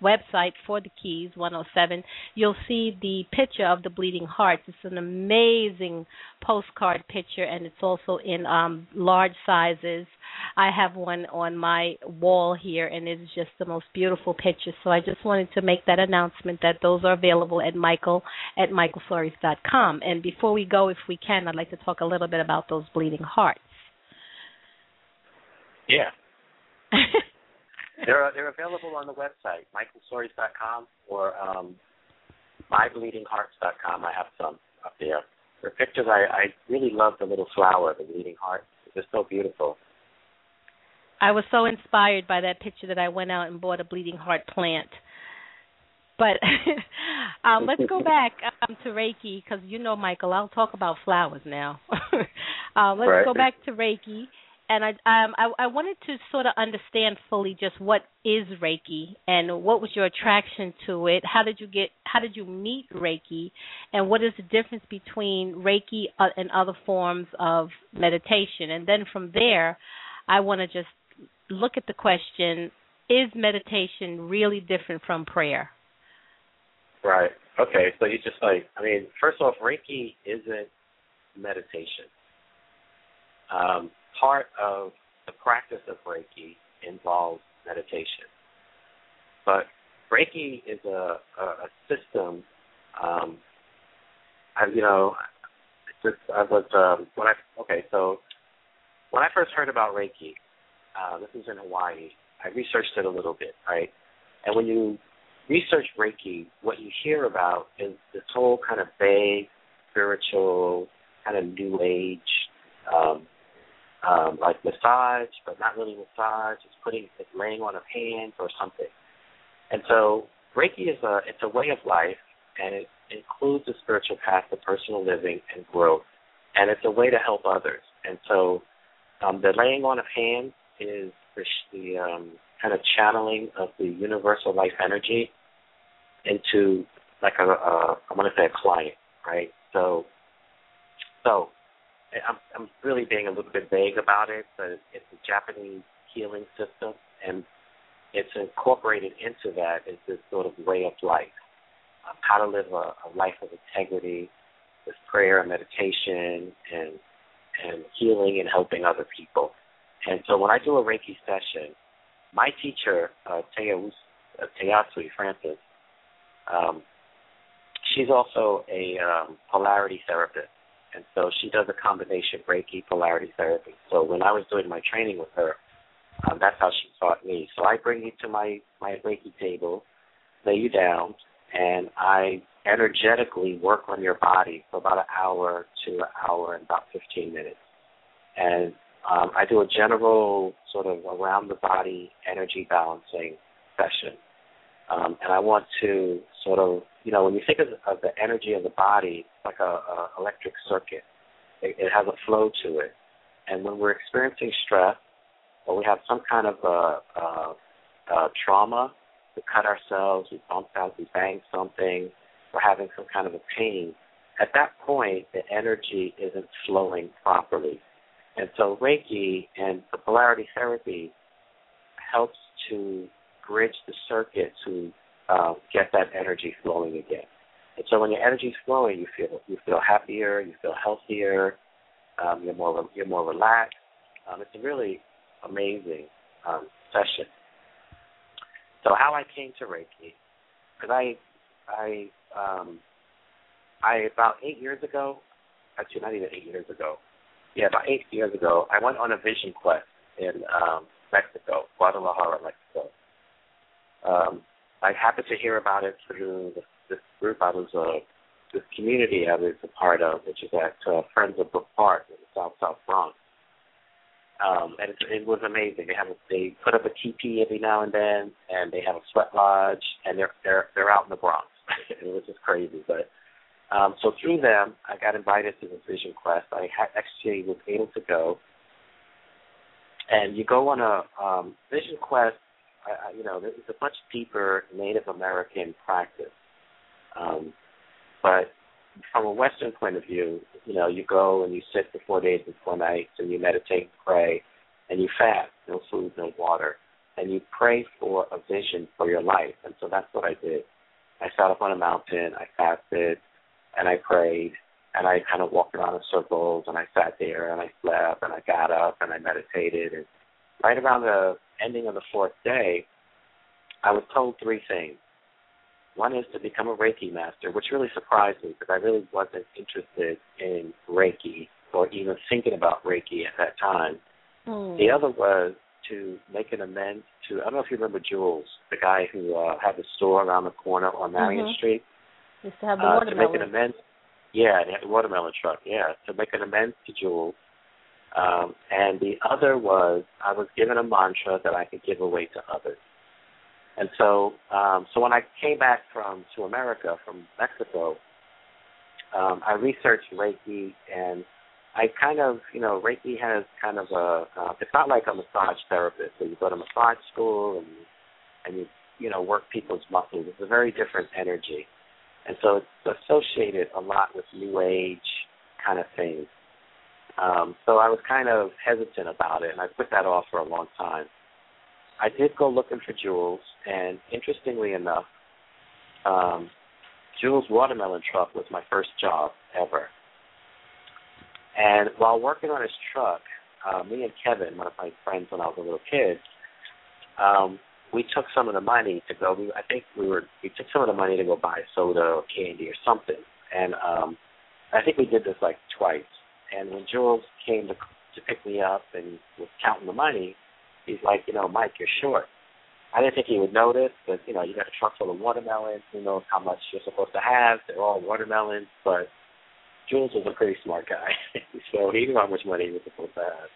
website for the Keys 107, you'll see the picture of the Bleeding Hearts. It's an amazing postcard picture, and it's also in large sizes. I have one on my wall here, and it's just the most beautiful picture. So I just wanted to make that announcement that those are available at michaelsoaries.com. And before we go, if we can, I'd like to talk a little bit about those Bleeding Hearts. Yeah. They're available on the website, michaelsoaries.com or mybleedinghearts.com. I have some up there. The pictures, I really love the little flower, the bleeding heart. They're so beautiful. I was so inspired by that picture that I went out and bought a bleeding heart plant. But let's go back to Reiki, because you know, Michael, I'll talk about flowers now. Let's go back to Reiki. And I wanted to sort of understand fully just what is Reiki and what was your attraction to it. How did you meet Reiki, and what is the difference between Reiki and other forms of meditation? And then from there, I want to just look at the question: is meditation really different from prayer? Right. Okay. So you just first off, Reiki isn't meditation. Part of the practice of Reiki involves meditation. But Reiki is a system. When I first heard about Reiki, this was in Hawaii. I researched it a little bit, right? And when you research Reiki, what you hear about is this whole kind of vague, spiritual, kind of new age. Like massage, but not really massage. It's laying on of hands or something. And so Reiki is it's a way of life, and it includes a spiritual path to personal living and growth. And it's a way to help others. And so the laying on of hands is the kind of channeling of the universal life energy into like a client, right? So. I'm really being a little bit vague about it, but it's a Japanese healing system, and it's incorporated into that is this sort of way of life. how to live a life of integrity with prayer and meditation and healing and helping other people. And so when I do a Reiki session, my teacher, Teyasui Francis, she's also a polarity therapist. And so she does a combination Reiki polarity therapy. So when I was doing my training with her, that's how she taught me. So I bring you to my Reiki table, lay you down, and I energetically work on your body for about an hour to an hour and about 15 minutes. And I do a general sort of around-the-body energy balancing session. And I want to sort of, you know, when you think of the energy of the body, it's like an electric circuit. It has a flow to it. And when we're experiencing stress or we have some kind of a trauma, we cut ourselves, we bump out, we bang something, we're having some kind of a pain, at that point the energy isn't flowing properly. And so Reiki and the polarity therapy helps to bridge the circuit to get that energy flowing again. And so when your energy's flowing, you feel happier, you feel healthier, you're more relaxed. It's a really amazing session. So how I came to Reiki, because I about 8 years ago, actually not even 8 years ago, yeah, about 8 years ago, I went on a vision quest in Mexico, Guadalajara, Mexico. I happened to hear about it through this group I was this community I was a part of, which is at Friends of Brook Park in the South Bronx. And it was amazing. They put up a teepee every now and then, and they have a sweat lodge, and they're out in the Bronx. It was just crazy. But so through them, I got invited to this vision quest. I actually was able to go, and you go on a vision quest. You know, it's a much deeper Native American practice, but from a Western point of view, you know, you go and you sit for 4 days and 4 nights and you meditate and pray and you fast, no food, no water, and you pray for a vision for your life. And so that's what I did. I sat up on a mountain, I fasted, and I prayed, and I kind of walked around in circles, and I sat there, and I slept, and I got up, and I meditated. And right around the ending of the 4th day, I was told 3 things. One is to become a Reiki master, which really surprised me because I really wasn't interested in Reiki or even thinking about Reiki at that time. Mm. The other was to make an amends to, I don't know if you remember Jules, the guy who had the store around the corner on Marion Street. Used to have the watermelon. To make an amends, yeah, the watermelon truck, yeah, to make an amends to Jules. And the other was I was given a mantra that I could give away to others. And so so when I came back to America from Mexico, I researched Reiki, and I kind of, you know, Reiki has kind of a, it's not like a massage therapist. So you go to massage school and you know, work people's muscles. It's a very different energy. And so it's associated a lot with New Age kind of things. So I was kind of hesitant about it, and I put that off for a long time. I did go looking for Jules, and interestingly enough, Jules' watermelon truck was my first job ever. And while working on his truck, me and Kevin, one of my friends when I was a little kid, we took some of the money to go. We took some of the money to go buy soda or candy or something. And I think we did this like twice. And when Jules came to pick me up and was counting the money, he's like, you know, Mike, you're short. I didn't think he would notice, but, you know, you got a truck full of watermelons. Who knows how much you're supposed to have? They're all watermelons. But Jules was a pretty smart guy, so he knew how much money he was supposed to have.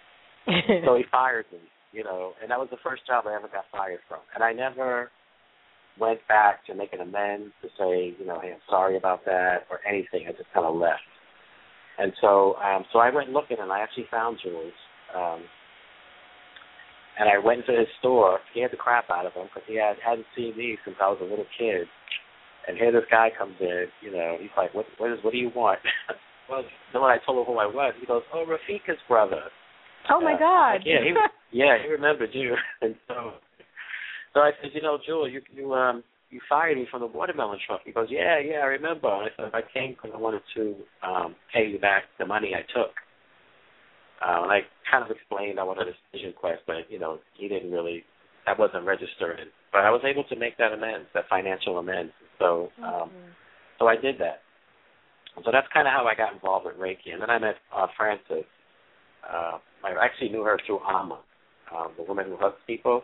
So he fired me, you know, and that was the first job I ever got fired from. And I never went back to make an amends to say, you know, hey, I'm sorry about that or anything. I just kind of left. And so so I went looking, and I actually found Jules. And I went into his store, scared the crap out of him because he hadn't seen me since I was a little kid. And here this guy comes in, you know, he's like, what do you want? Well, then when I told him who I was, he goes, oh, Rafika's brother. Oh, my God. Like, yeah, he remembered you. And so I said, you know, Jules, you you fired me from the watermelon truck. He goes, yeah, I remember. And I thought, I came because I wanted to pay you back the money I took. And I kind of explained I wanted a decision quest, but, you know, he didn't really, that wasn't registered. But I was able to make that amends, that financial amends. So, so I did that. So that's kind of how I got involved with Reiki. And then I met Frances. I actually knew her through Amma, the woman who hugs people.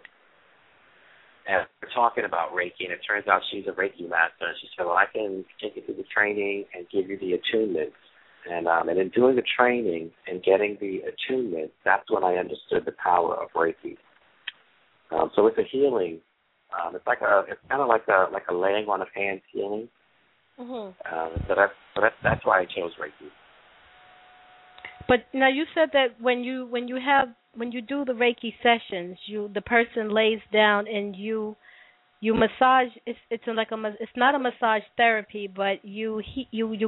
And we're talking about Reiki, and it turns out she's a Reiki master. And she said, well, I can take you through the training and give you the attunements. And in doing the training and getting the attunements, that's when I understood the power of Reiki. So it's a healing. It's kind of like a laying on of hands healing. Mm-hmm. So that's why I chose Reiki. But now you said that when you do the Reiki sessions, the person lays down and you massage. It's not a massage therapy, but you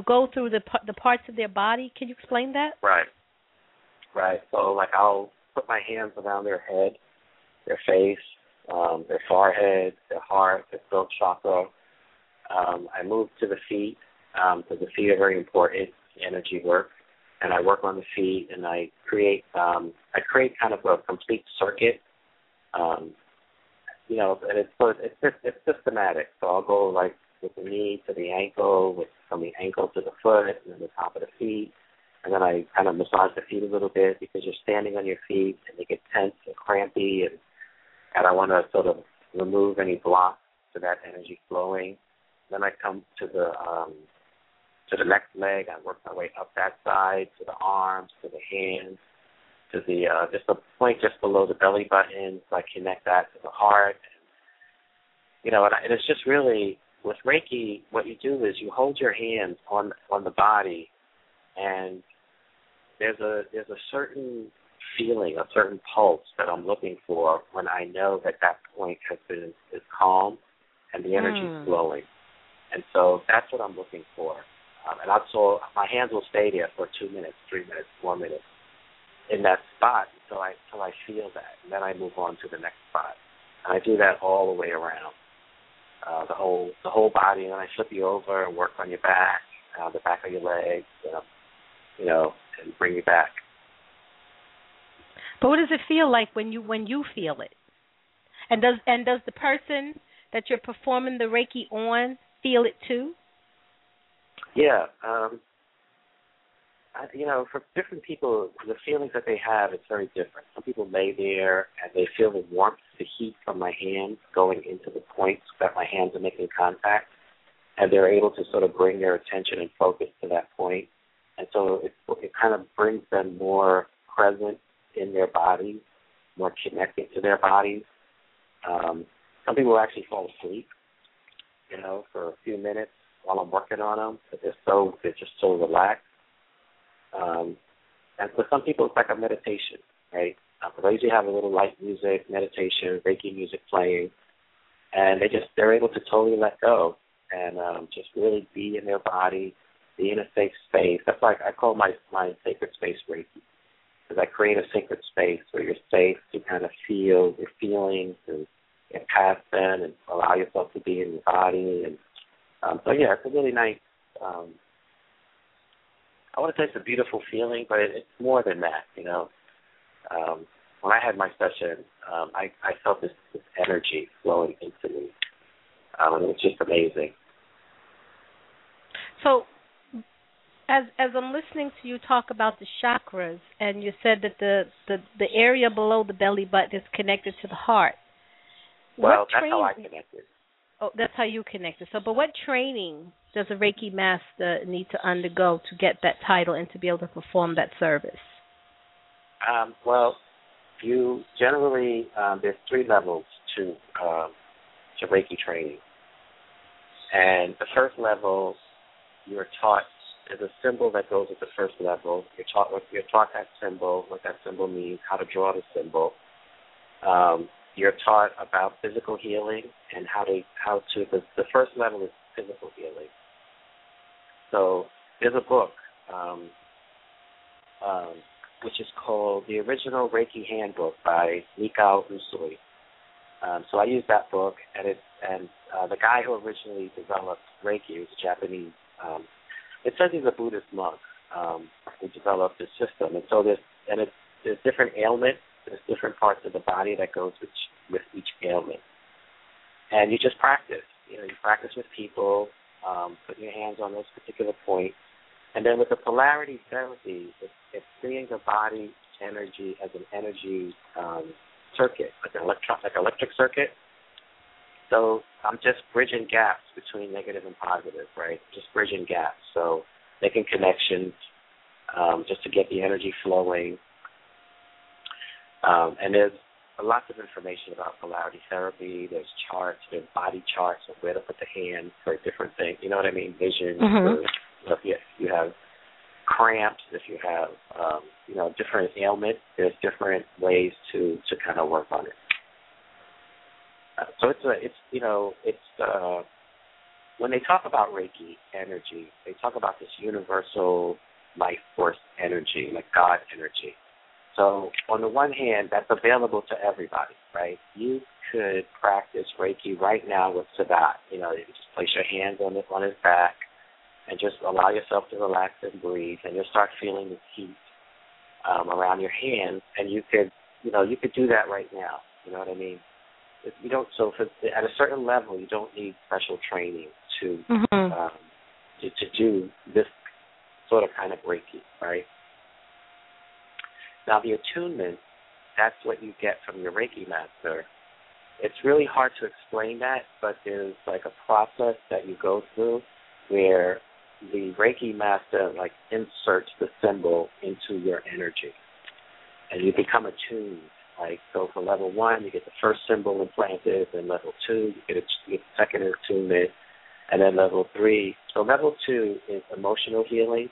go through the parts of their body. Can you explain that? Right. So I'll put my hands around their head, their face, their forehead, their heart, their throat chakra. I move to the feet because the feet are very important energy work. And I work on the feet, and I create kind of a complete circuit, and it's systematic. So I'll go with the knee to the ankle, from the ankle to the foot, and then the top of the feet, and then I kind of massage the feet a little bit because you're standing on your feet and they get tense and crampy, and I want to sort of remove any blocks to that energy flowing. Then I come to the next leg, I work my way up that side, to the arms, to the hands, to the just a point just below the belly button, so I connect that to the heart. And it's just really, with Reiki, what you do is you hold your hands on the body, and there's a certain feeling, a certain pulse that I'm looking for when I know that point is calm and the energy is flowing. And so that's what I'm looking for. And also, my hands will stay there for 2 minutes, 3 minutes, 4 minutes in that spot until I feel that. And then I move on to the next spot. And I do that all the way around, the whole body. And then I flip you over and work on your back, the back of your legs, and bring you back. But what does it feel like when you feel it? And does the person that you're performing the Reiki on feel it too? Yeah, for different people, the feelings that they have, it's very different. Some people lay there and they feel the warmth, the heat from my hands going into the points that my hands are making contact, and they're able to sort of bring their attention and focus to that point. And so it kind of brings them more present in their bodies, more connected to their bodies. Some people actually fall asleep, for a few minutes while I'm working on them, but they're just so relaxed. And for some people, it's like a meditation, right? They usually have a little light music, meditation, Reiki music playing, and they're able to totally let go and just really be in their body, be in a safe space. That's why I call my sacred space Reiki, because I create a sacred space where you're safe to kind of feel your feelings and pass them and allow yourself to be in your body and. It's a really nice, I want to say it's a beautiful feeling, but it's more than that, When I had my session, I felt this energy flowing into me, and it was just amazing. So as I'm listening to you talk about the chakras, and you said that the area below the belly button is connected to the heart. Well, that's how I connected. Oh, that's how you connected. So, but what training does a Reiki master need to undergo to get that title and to be able to perform that service? You generally there's 3 levels to Reiki training, and the first level you're taught there's a symbol that goes with the first level. You're taught that symbol, what that symbol means, how to draw the symbol. You're taught about physical healing and how to the first level is physical healing. So there's a book which is called The Original Reiki Handbook by Michael Soaries. So I used that book, and the guy who originally developed Reiki was Japanese. It says he's a Buddhist monk who developed this system, and so there's different ailments, there's different parts of the body that goes with each ailment, and you just practice. You practice with people, put your hands on those particular points, and then with the polarity therapy, it's seeing the body energy as an energy circuit, like an electric circuit. So I'm just bridging gaps between negative and positive, right? Just bridging gaps. So making connections just to get the energy flowing. And there's lots of information about polarity therapy. There's charts, there's body charts of where to put the hand for different things. You know what I mean? Vision. Mm-hmm. So if you have cramps, if you have, different ailments, there's different ways to kind of work on it. So it's when they talk about Reiki energy, they talk about this universal life force energy, like God energy. So on the one hand, that's available to everybody, right? You could practice Reiki right now with Sadat. You just place your hands on his back and just allow yourself to relax and breathe, and you'll start feeling this heat around your hands, and you could do that right now. You know what I mean? At a certain level, you don't need special training to do this sort of kind of Reiki, right? Now, the attunement, that's what you get from your Reiki master. It's really hard to explain that, but there's like a process that you go through where the Reiki master like inserts the symbol into your energy, and you become attuned. Like, so for level 1, you get the first symbol implanted, then level 2, you get the second attunement, and then level 3. So level 2 is emotional healing,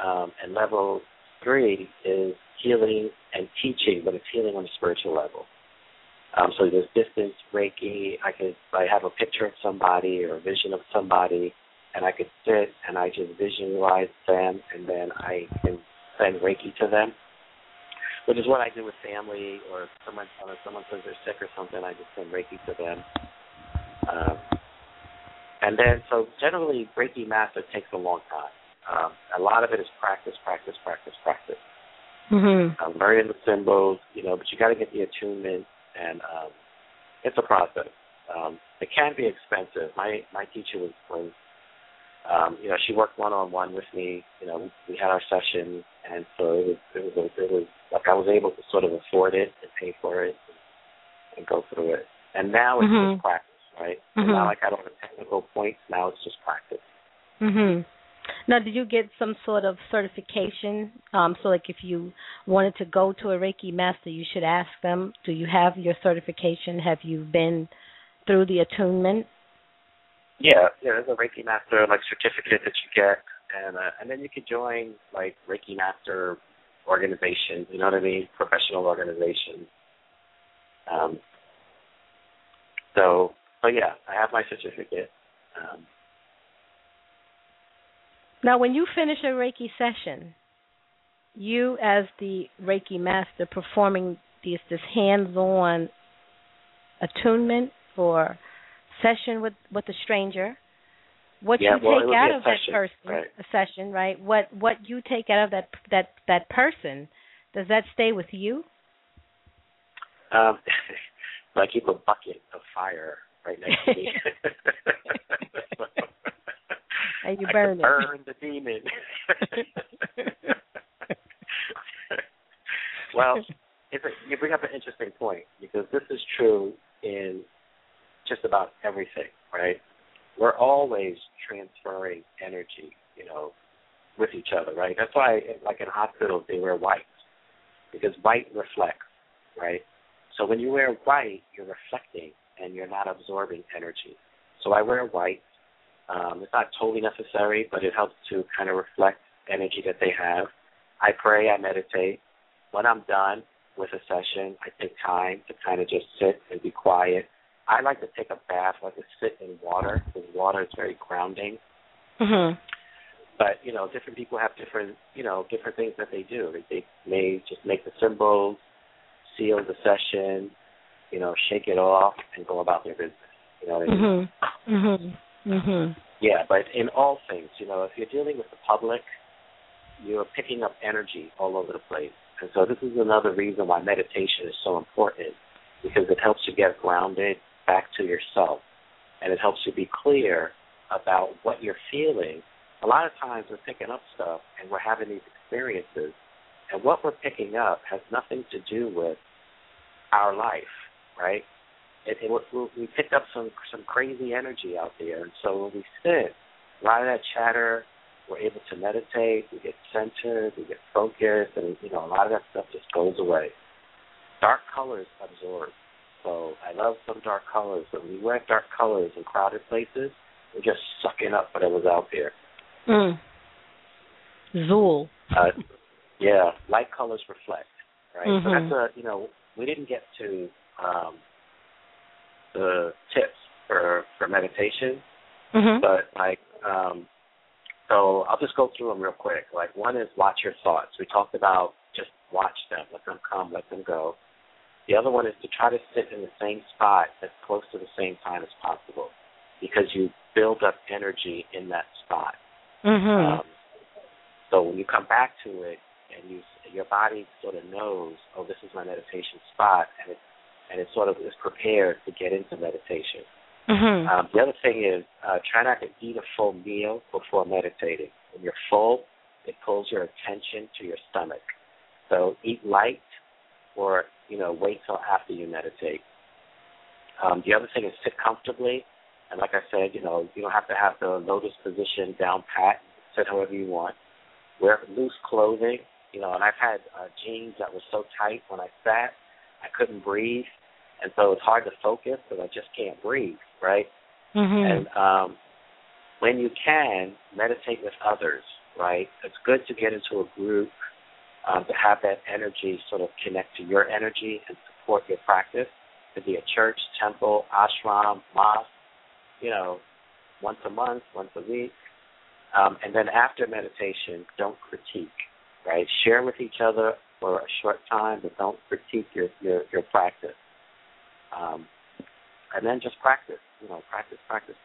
and level 3 is healing and teaching, but it's healing on a spiritual level. So there's distance Reiki. I have a picture of somebody or a vision of somebody, and I could sit and I just visualize them, and then I can send Reiki to them, which is what I do with family, or someone says they're sick or something, I just send Reiki to them. And then, so generally, Reiki master takes a long time. A lot of it is practice. Mm-hmm. Learning the symbols, but you got to get the attunement, and it's a process. It can be expensive. My teacher was she worked one-on-one with me. We had our session, and so it was like I was able to sort of afford it and pay for it and go through it. And now it's just practice, right? Mm-hmm. And now, like, I don't have technical points. Now it's just practice. Mm-hmm. Now, did you get some sort of certification? So, like, if you wanted to go to a Reiki master, you should ask them, do you have your certification? Have you been through the attunement? Yeah, there's a Reiki Master like certificate that you get, and then you can join like Reiki Master organizations. You know what I mean? Professional organizations. So yeah, I have my certificate. Now, when you finish a Reiki session, you as the Reiki Master performing this hands-on attunement or session with a stranger, what you take out of that person, does that stay with you? I keep a bucket of fire right next to me. And you burn the demon. Well, you bring up an interesting point, because this is true in just about everything, right? We're always transferring energy, with each other, right? That's why, like in hospitals, they wear white, because white reflects, right? So when you wear white, you're reflecting and you're not absorbing energy. So I wear white. It's not totally necessary, but it helps to kind of reflect energy that they have. I pray, I meditate. When I'm done with a session, I take time to kind of just sit and be quiet. I like to take a bath. I like to sit in water, because water is very grounding. Mm-hmm. But, different people have different, different things that they do. They may just make the symbols, seal the session, you know, shake it off and go about their business. You know what I mean? Yeah, but in all things, you know, if you're dealing with the public, you're picking up energy all over the place. And so this is another reason why meditation is so important, because it helps you get grounded back to yourself, and it helps you be clear about what you're feeling. A lot of times we're picking up stuff and we're having these experiences, and what we're picking up has nothing to do with our life, right? We picked up some crazy energy out there, and so when we sit, a lot of that chatter, we're able to meditate, we get centered, we get focused, and, you know, a lot of that stuff just goes away. Dark colors absorb. So I love some dark colors. When we wear dark colors in crowded places, we're just sucking up whatever's out there. Zool. Yeah, light colors reflect, right? So that's a, you know, we didn't get to the tips for meditation, but like, so I'll just go through them real quick. Like, one is watch your thoughts. We talked about just watch them, let them come, let them go. The other one is to try to sit in the same spot as close to the same time as possible, because you build up energy in that spot. So when you come back to it, and your body sort of knows, oh, this is my meditation spot, and it sort of is prepared to get into meditation. The other thing is try not to eat a full meal before meditating. When you're full, it pulls your attention to your stomach. So eat light, or, you know, wait till after you meditate. The other thing is sit comfortably. And like I said, you know, you don't have to have the lotus position down pat. Sit however you want. Wear loose clothing. You know, and I've had jeans that were so tight when I sat, I couldn't breathe. And so it's hard to focus because I just can't breathe, right? And when you can, meditate with others, right? It's good to get into a group, to have that energy sort of connect to your energy and support your practice. It could be a church, temple, ashram, mosque, you know, once a month, once a week. And then after meditation, don't critique, right? Share with each other for a short time, but don't critique your practice. And then just practice, you know, practice.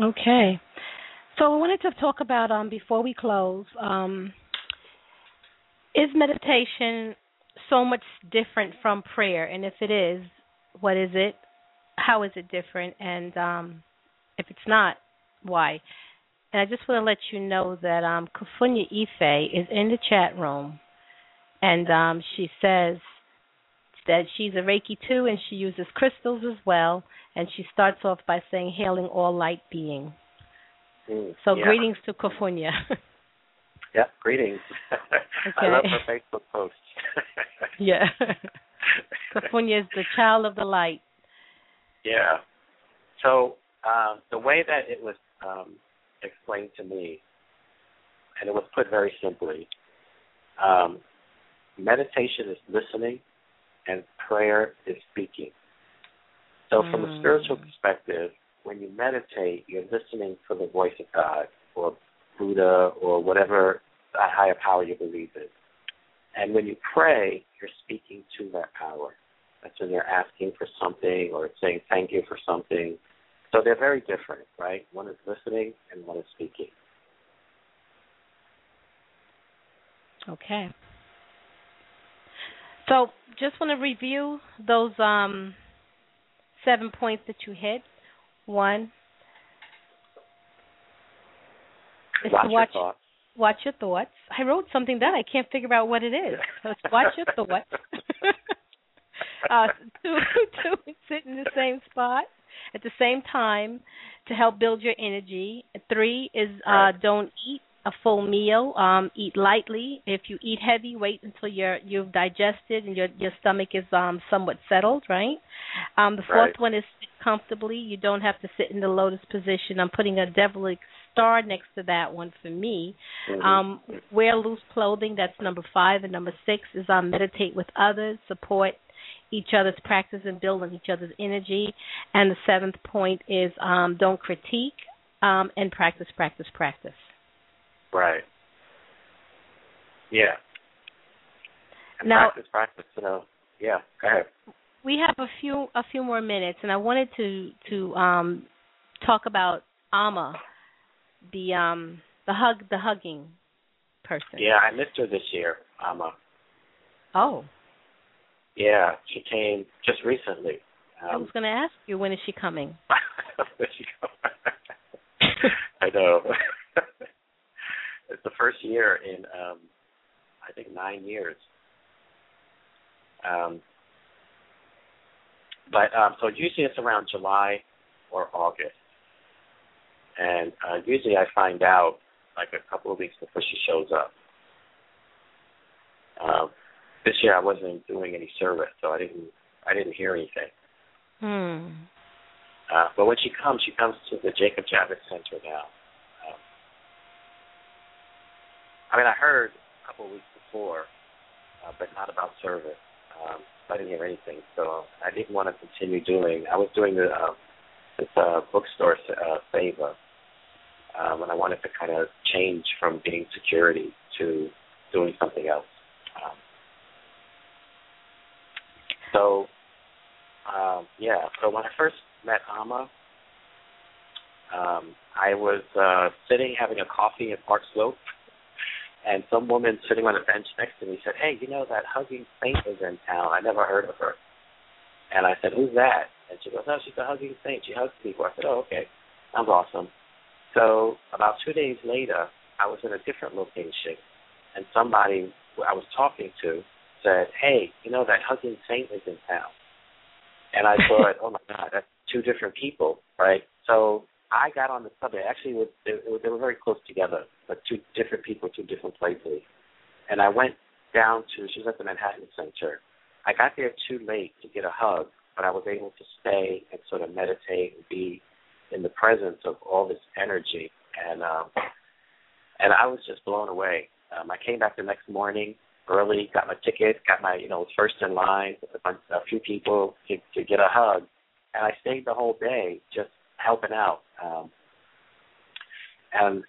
Okay. So I wanted to talk about, before we close, is meditation so much different from prayer? And if it is, what is it? How is it different? And if it's not, why? And I just want to let you know that Kufunya Ife is in the chat room, and she says that she's a Reiki too, and she uses crystals as well, and she starts off by saying, hailing all light being. So greetings to Kofunya. Yeah, greetings. Okay. I love her Facebook post. Yeah. Kofunya is the child of the light. Yeah. So the way that it was explained to me, and it was put very simply, meditation is listening, and prayer is speaking. So from a spiritual perspective, when you meditate, you're listening for the voice of God or Buddha or whatever higher power you believe in. And when you pray, you're speaking to that power. That's when you're asking for something or saying thank you for something. So they're very different, right? One is listening and one is speaking. Okay. So just want to review those 7 points that you hit. One is watch your thoughts. I wrote something that I can't figure out what it is. Let's watch your thoughts. Two, sit in the same spot at the same time to help build your energy. 3 is don't eat a full meal. Eat lightly. If you eat heavy, wait until you've digested and your stomach is somewhat settled, right? The fourth one is sit comfortably. You don't have to sit in the lotus position. I'm putting a devilish star next to that one for me. Wear loose clothing. That's number 5. And number 6 is meditate with others, support each other's practice, and build on each other's energy. And the 7th point is don't critique and practice. Right. Yeah. And now, practice, you know. Yeah, go ahead. We have a few more minutes, and I wanted to talk about Amma, the hugging person. Yeah, I missed her this year, Amma. Oh. Yeah, she came just recently. I was going to ask you, when is she coming? When is she coming? I know. It's the first year in, I think, 9 years. So usually it's around July or August. And usually I find out like a couple of weeks before she shows up. This year I wasn't doing any service, so I didn't hear anything. But when she comes to the Jacob Javits Center now. I heard a couple of weeks before, but not about service. I didn't hear anything, so I didn't want to continue doing. I was doing this bookstore favor, and I wanted to kind of change from being security to doing something else. So when I first met Amma, I was sitting having a coffee in Park Slope, and some woman sitting on a bench next to me said, "Hey, you know, that hugging saint is in town. I never heard of her." And I said, "Who's that?" And she goes, "Oh, she's a hugging saint. She hugs people." I said, "Oh, okay. Sounds awesome." So about 2 days later, I was in a different location, and somebody I was talking to said, "Hey, you know, that hugging saint is in town." And I thought, oh, my God, that's two different people, right? So I got on the subject. Actually, they were very close together, but two different people, two different places. And I went down to, she was at the Manhattan Center. I got there too late to get a hug, but I was able to stay and sort of meditate and be in the presence of all this energy. And I was just blown away. I came back the next morning early, got my ticket, got my, first in line with a few people to get a hug. And I stayed the whole day just helping out. Even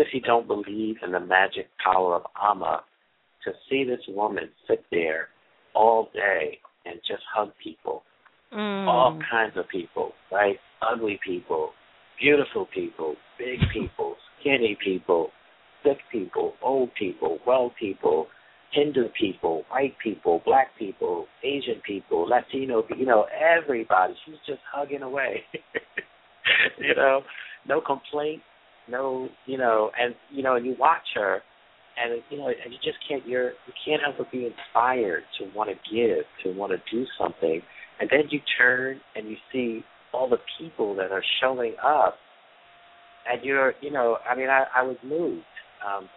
if you don't believe in the magic power of Amma, to see this woman sit there all day and just hug people, all kinds of people, right? Ugly people, beautiful people, big people, skinny people, sick people, old people, well people, Hindu people, white people, black people, Asian people, Latino people, everybody. She's just hugging away. No complaint, and you watch her and you can't help but be inspired to want to give, to want to do something. And then you turn and you see all the people that are showing up, and I was moved.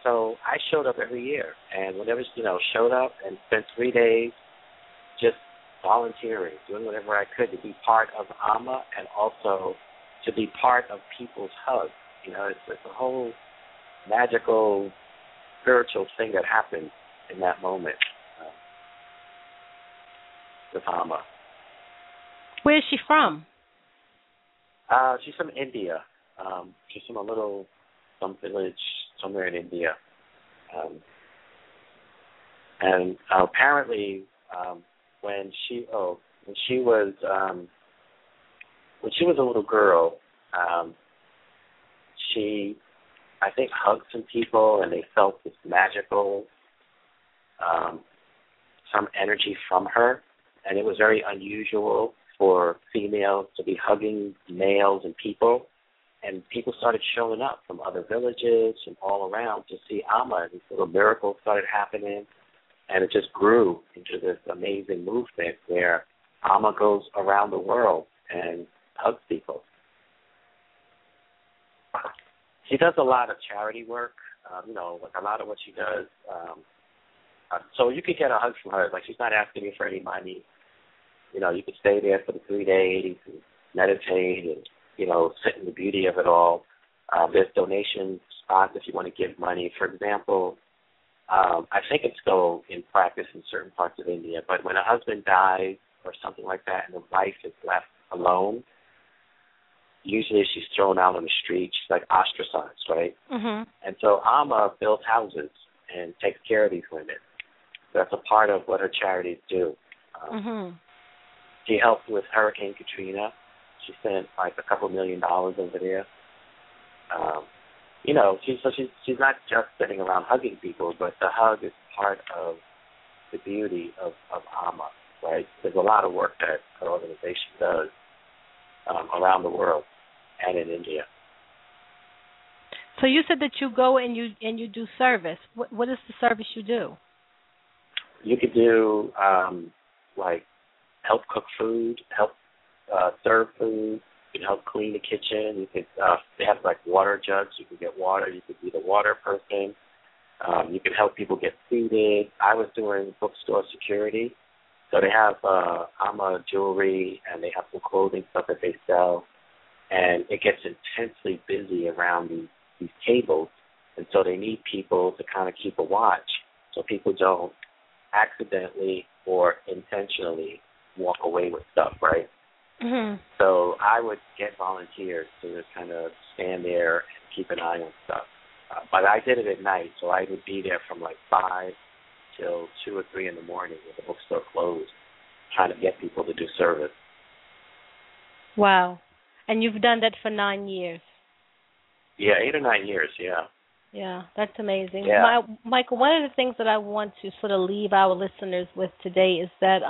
So I showed up every year, and whenever, showed up and spent 3 days just volunteering, doing whatever I could to be part of Amma and also to be part of people's hugs. It's a whole magical, spiritual thing that happened in that moment with Amma. Where is she from? She's from India. She's from some village somewhere in India. And apparently when she was a little girl, she, I think, hugged some people, and they felt this magical, some energy from her. And it was very unusual for females to be hugging males and people. And people started showing up from other villages and all around to see Amma. These little miracles started happening, and it just grew into this amazing movement where Amma goes around the world and hugs people. She does a lot of charity work, like a lot of what she does. So you could get a hug from her. Like, she's not asking you for any money. You could stay there for the 3 days and meditate and sit in the beauty of it all. There's donation spots if you want to give money. For example, I think it's still in practice in certain parts of India, but when a husband dies or something like that and the wife is left alone, usually she's thrown out on the street. She's like ostracized, right? Mm-hmm. And so Amma builds houses and takes care of these women. That's a part of what her charities do. She helped with Hurricane Katrina. She sent like a couple $1 million over there. You know, she's not just sitting around hugging people, but the hug is part of the beauty of Amma, right? There's a lot of work that her organization does around the world and in India. So you said that you go and you do service. What is the service you do? You could do like help cook food, help serve food. You can help clean the kitchen. You could they have like water jugs. You can get water. You could be the water person. You can help people get seated. I was doing bookstore security, so they have Amma jewelry and they have some clothing stuff that they sell, and it gets intensely busy around these tables, and so they need people to kind of keep a watch so people don't accidentally or intentionally walk away with stuff, right? So I would get volunteers to just kind of stand there and keep an eye on stuff. But I did it at night, so I would be there from like 5 till 2 or 3 in the morning when the bookstore closed, trying to get people to do service. Wow. And you've done that for 9 years. Yeah, 8 or 9 years, yeah. Yeah, that's amazing. Yeah. Michael, one of the things that I want to sort of leave our listeners with today is that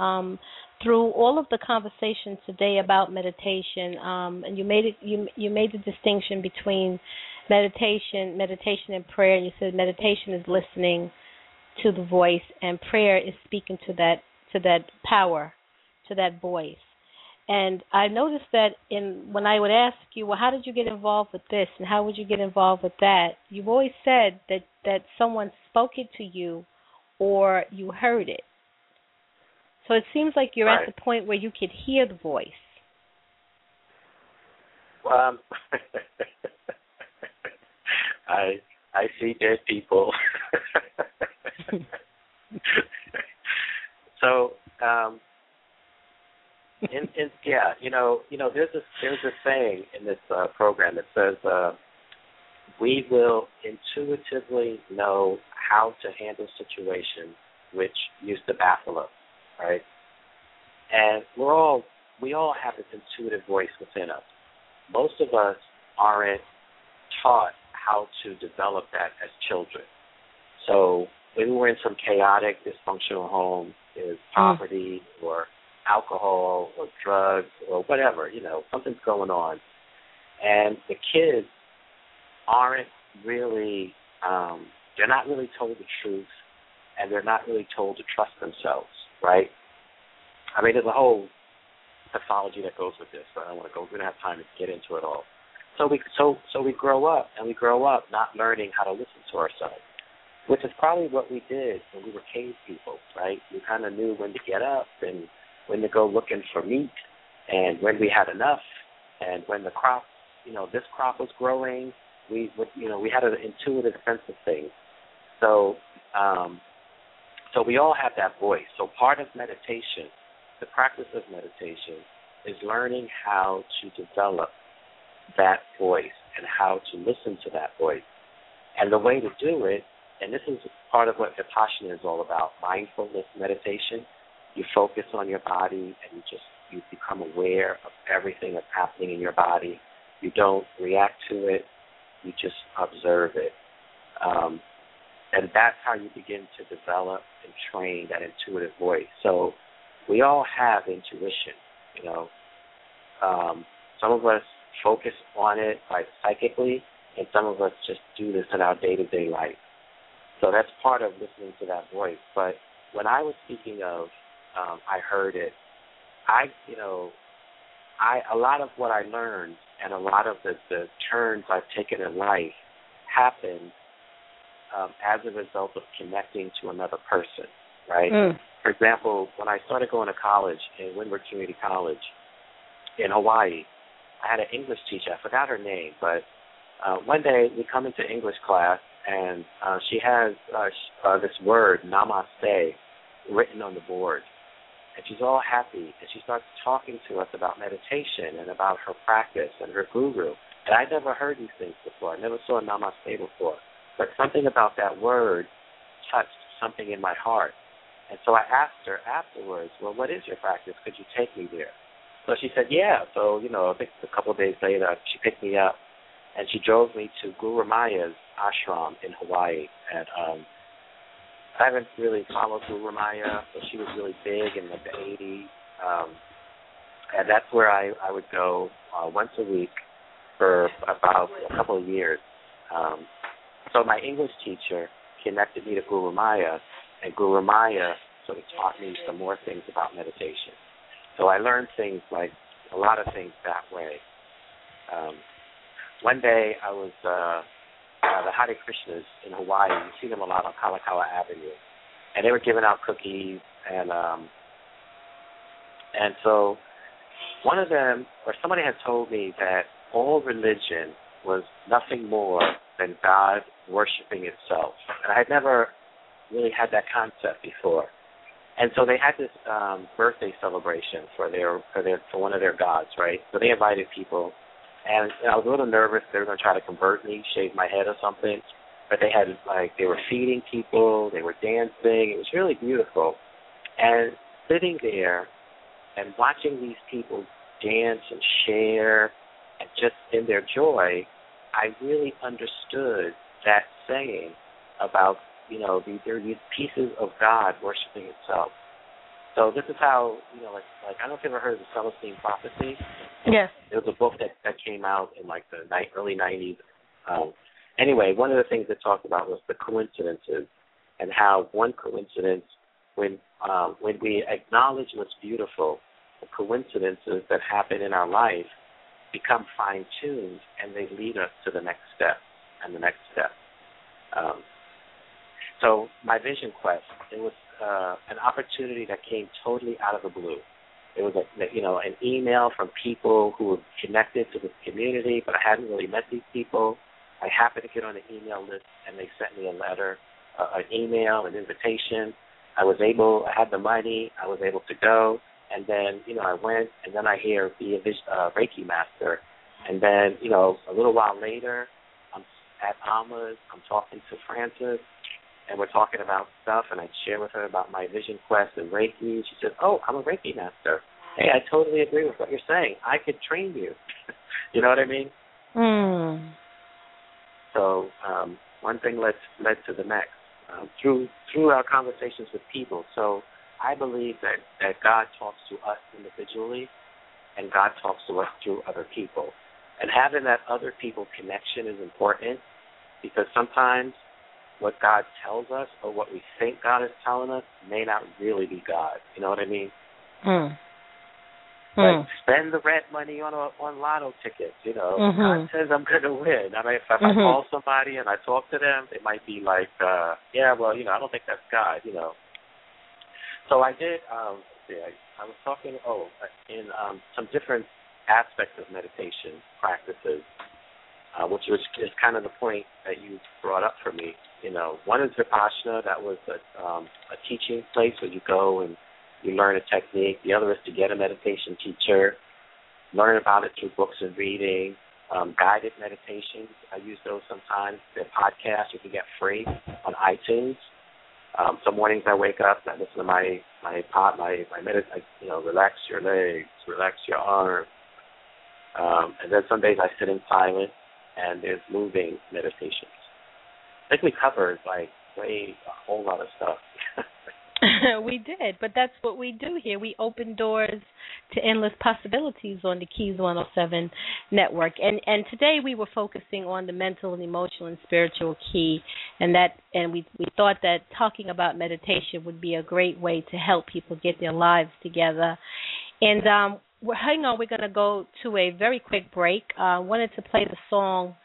through all of the conversations today about meditation, and you made the distinction between meditation and prayer, and you said meditation is listening to the voice, and prayer is speaking to that power, to that voice. And I noticed that when I would ask you, well, how did you get involved with this and how would you get involved with that, you've always said that someone spoke it to you or you heard it. So it seems like you're right at the point where you could hear the voice. I see dead people. So... yeah, you know, there's this saying in this program that says we will intuitively know how to handle situations which used to baffle us, right? And we all have this intuitive voice within us. Most of us aren't taught how to develop that as children. So when we're in some chaotic, dysfunctional home, is poverty or alcohol or drugs or whatever, you know, something's going on. And the kids aren't really, they're not really told the truth, and they're not really told to trust themselves, right? I mean, there's a whole pathology that goes with this, but I don't want to go, we don't have time to get into it all. So we grow up not learning how to listen to ourselves, which is probably what we did when we were cave people, right? We kind of knew when to get up and when to go looking for meat, and when we had enough, and when the crop, you know, this crop was growing, we had an intuitive sense of things. So we all have that voice. So part of meditation, the practice of meditation, is learning how to develop that voice and how to listen to that voice. And the way to do it, and this is part of what Vipassana is all about, mindfulness meditation. You focus on your body, and you become aware of everything that's happening in your body. You don't react to it. You just observe it. And that's how you begin to develop and train that intuitive voice. So we all have intuition, you know. Some of us focus on it like psychically, and some of us just do this in our day-to-day life. So that's part of listening to that voice. But when I was speaking of I heard it. A lot of what I learned and a lot of the turns I've taken in life happened as a result of connecting to another person, right? For example, when I started going to college in Windward Community College in Hawaii, I had an English teacher. I forgot her name, but one day we come into English class, and she has this word, namaste, written on the board. And she's all happy, and she starts talking to us about meditation and about her practice and her guru. And I never heard these things before. I never saw a namaste before. But something about that word touched something in my heart. And so I asked her afterwards, well, what is your practice? Could you take me there? So she said, yeah. So, you know, I think a couple of days later, she picked me up, and she drove me to Guru Maya's ashram in Hawaii. And I haven't really followed Guru Maya, but she was really big in like the 80s. And that's where I would go once a week for about a couple of years. So my English teacher connected me to Guru Maya, and Guru Maya sort of taught me some more things about meditation. So I learned things like a lot of things that way. One day I was the Hare Krishnas in Hawaii. You see them a lot on Kalakaua Avenue, and they were giving out cookies, and so one of them or somebody had told me that all religion was nothing more than God worshiping itself, and I had never really had that concept before. And so they had this birthday celebration for one of their gods, right? So they invited people, and I was a little nervous they were going to try to convert me, shave my head or something. But they had they were feeding people, they were dancing. It was really beautiful. And sitting there and watching these people dance and share, and just in their joy, I really understood that saying about, you know, there are these pieces of God worshiping itself. So this is how, you know, like I don't know if you've ever heard of the Celestine Prophecy. Yes. It was a book that came out in like the early 90s. Anyway, one of the things it talked about was the coincidences and how one coincidence, when we acknowledge what's beautiful, the coincidences that happen in our life become fine-tuned, and they lead us to the next step and the next step. So my vision quest, it was an opportunity that came totally out of the blue. It was an email from people who were connected to this community, but I hadn't really met these people. I happened to get on the email list, and they sent me a letter, an email, an invitation. I had the money. I was able to go. And then, you know, I went, and then I hear be a Reiki master. And then, you know, a little while later, I'm at Amma's. I'm talking to Francis, and we're talking about stuff, and I share with her about my vision quest and Reiki. She said, oh, I'm a Reiki master. Hey, I totally agree with what you're saying. I could train you. You know what I mean? Mm. So one thing led to the next through our conversations with people. So I believe that God talks to us individually, and God talks to us through other people. And having that other people connection is important, because sometimes what God tells us or what we think God is telling us may not really be God. You know what I mean? Mm. Like, spend the rat money on lotto tickets, you know. Mm-hmm. God says I'm going to win. I mean, if I call somebody and I talk to them, they might be like, yeah, well, you know, I don't think that's God, you know. So I did, I was talking, in some different aspects of meditation practices, which is kind of the point that you brought up for me. You know, one is Vipassana. That was a teaching place where you go and you learn a technique. The other is to get a meditation teacher, learn about it through books and reading, guided meditations. I use those sometimes. They're podcasts you can get free on iTunes. Some mornings I wake up and I listen to my relax your legs, relax your arms. And then some days I sit in silence, and there's moving meditations. I think we covered a whole lot of stuff. We did, but that's what we do here. We open doors to endless possibilities on the Keys 107 network. And today we were focusing on the mental and emotional and spiritual key, and we thought that talking about meditation would be a great way to help people get their lives together. And hang on, we're going to go to a very quick break. I wanted to play the song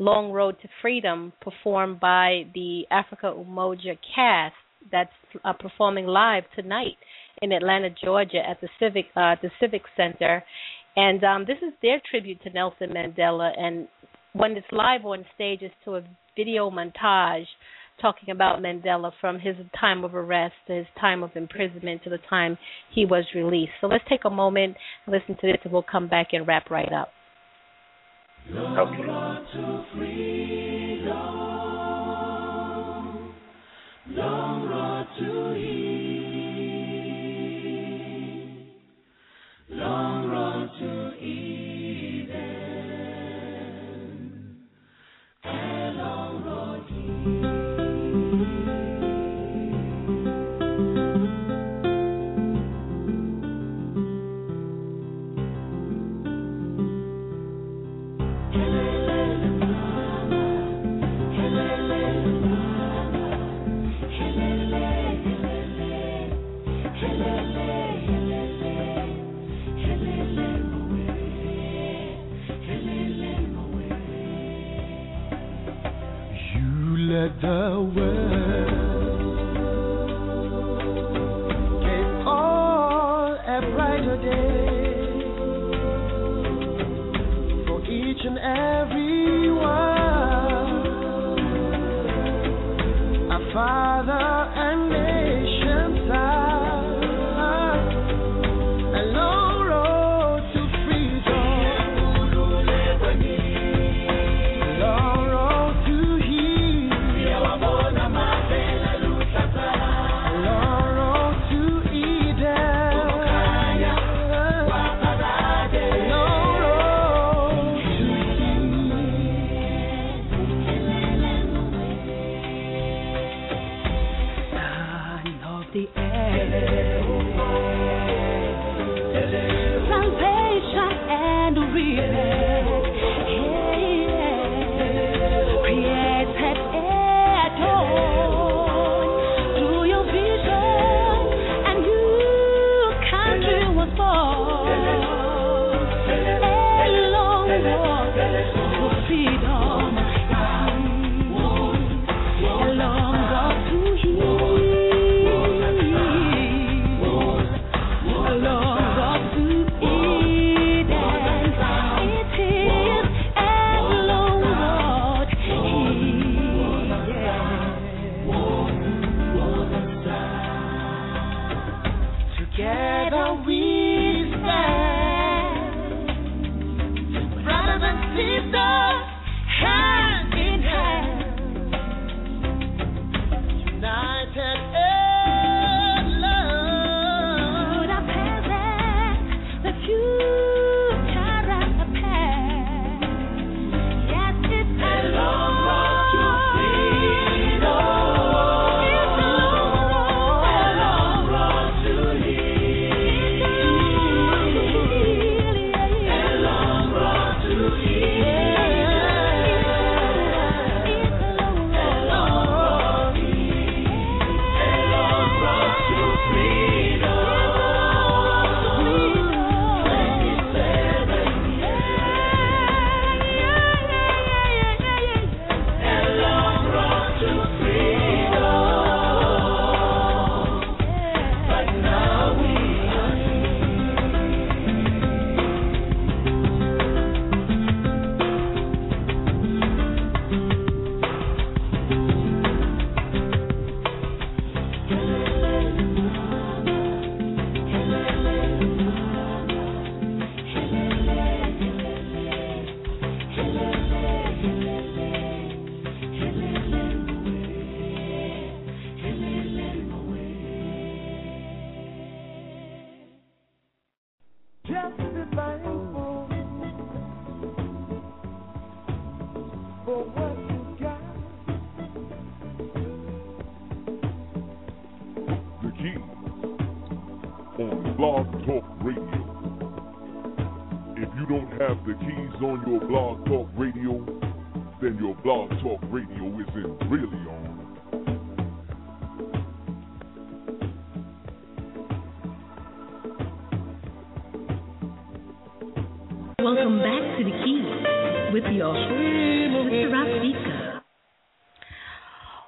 Long Road to Freedom, performed by the Africa Umoja cast, that's performing live tonight in Atlanta, Georgia at the Civic Center. And this is their tribute to Nelson Mandela. And when it's live on stage, it's to a video montage talking about Mandela from his time of arrest to his time of imprisonment to the time he was released. So let's take a moment and listen to this, and we'll come back and wrap right up. Okay. Long road to freedom, long road to healing.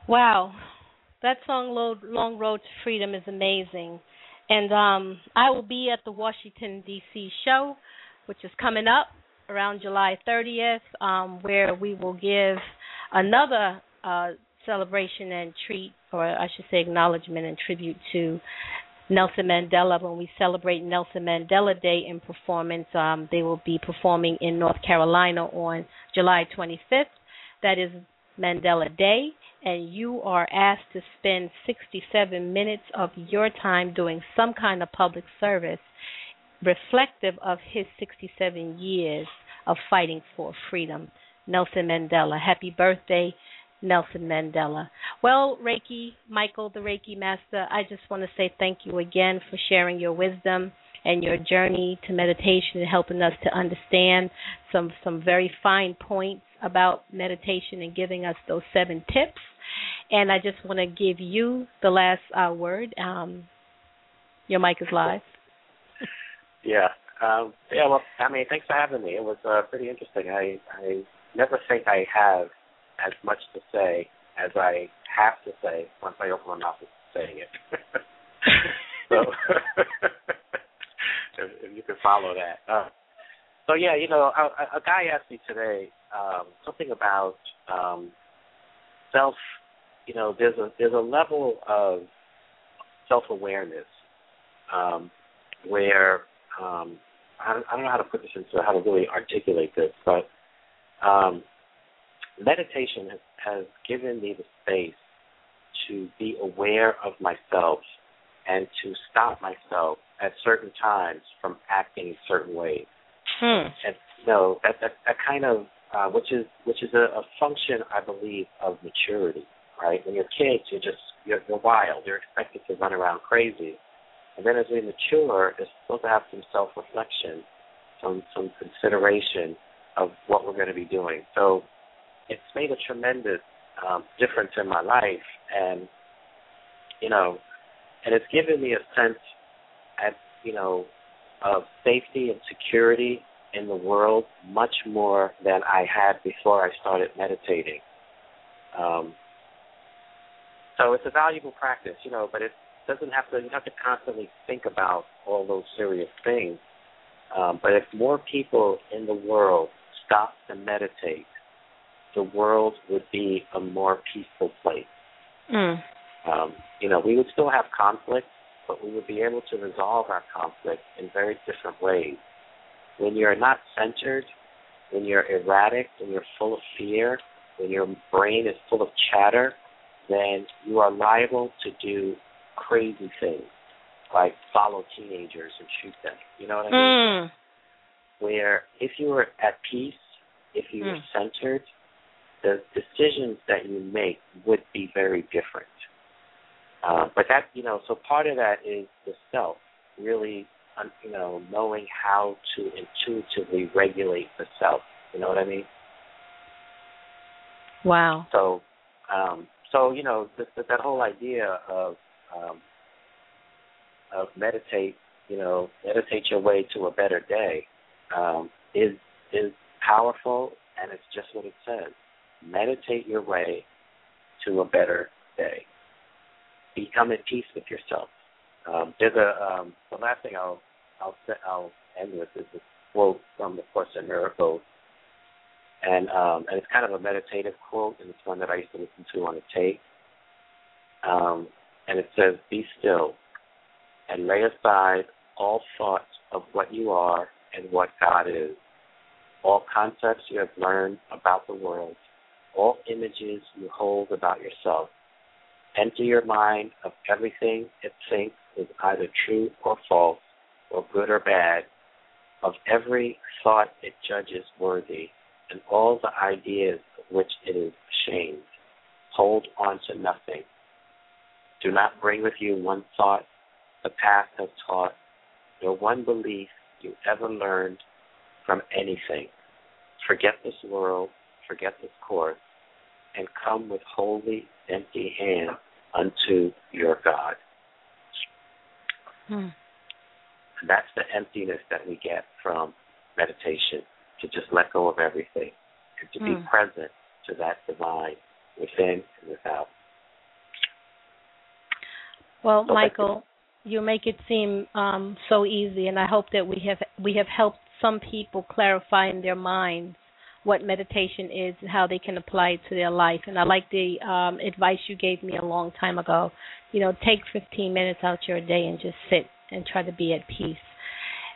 Wow, that song, Long Road to Freedom, is amazing. And I will be at the Washington, D.C. show, which is coming up around July 30th, where we will give another celebration and treat, or I should say acknowledgement and tribute to Nelson Mandela. When we celebrate Nelson Mandela Day in performance, they will be performing in North Carolina on July 25th. That is Mandela Day. And you are asked to spend 67 minutes of your time doing some kind of public service reflective of his 67 years of fighting for freedom. Nelson Mandela. Happy birthday, Nelson Mandela. Well, Reiki, Michael, the Reiki Master, I just want to say thank you again for sharing your wisdom and your journey to meditation and helping us to understand some very fine points about meditation and giving us those 7 tips. And I just want to give you the last word. Your mic is live. Yeah. Well, I mean, thanks for having me. It was pretty interesting. I never think I have as much to say as I have to say once I open my mouth is saying it. So if you can follow that. So, yeah, you know, a guy asked me today something about self, you know, there's a level of self-awareness where I don't know how to put this into how to really articulate this, but meditation has given me the space to be aware of myself and to stop myself at certain times from acting certain ways. And so that kind of which is a function, I believe, of maturity. Right? When you're kids, you're wild. You're expected to run around crazy. And then as we mature, it's supposed to have some self-reflection, some consideration of what we're going to be doing. So it's made a tremendous difference in my life. And, you know, and it's given me a sense at, you know, of safety and security in the world much more than I had before I started meditating. So it's a valuable practice, you know, but it doesn't have to, you don't have to constantly think about all those serious things. But if more people in the world stopped to meditate, the world would be a more peaceful place. You know, we would still have conflict, but we would be able to resolve our conflict in very different ways. When you're not centered, when you're erratic, when you're full of fear, when your brain is full of chatter, then you are liable to do crazy things, like follow teenagers and shoot them. You know what I mean? Where if you were at peace, if you were centered, the decisions that you make would be very different. But that, you know, so part of that is the self, really, you know, knowing how to intuitively regulate the self. You know what I mean? Wow. So, so you know, that whole idea of meditate, you know, meditate your way to a better day is powerful, and it's just what it says. Meditate your way to a better day. Become at peace with yourself. There's a the last thing I'll end with is a quote from the Course in Miracles, and it's kind of a meditative quote, and it's one that I used to listen to on a tape. And it says, "Be still, and lay aside all thoughts of what you are and what God is, all concepts you have learned about the world, all images you hold about yourself. Empty your mind of everything it thinks is either true or false, or good or bad, of every thought it judges worthy, and all the ideas of which it is ashamed. Hold on to nothing. Do not bring with you one thought the past has taught, nor one belief you ever learned from anything. Forget this world, forget this course, and come with wholly empty hands unto your God." And that's the emptiness that we get from meditation, to just let go of everything and to be present to that divine within and without. Well, so Michael, you make it seem so easy, and I hope that we have helped some people clarify in their minds what meditation is and how they can apply it to their life. And I like the advice you gave me a long time ago. You know, take 15 minutes out your day and just sit and try to be at peace.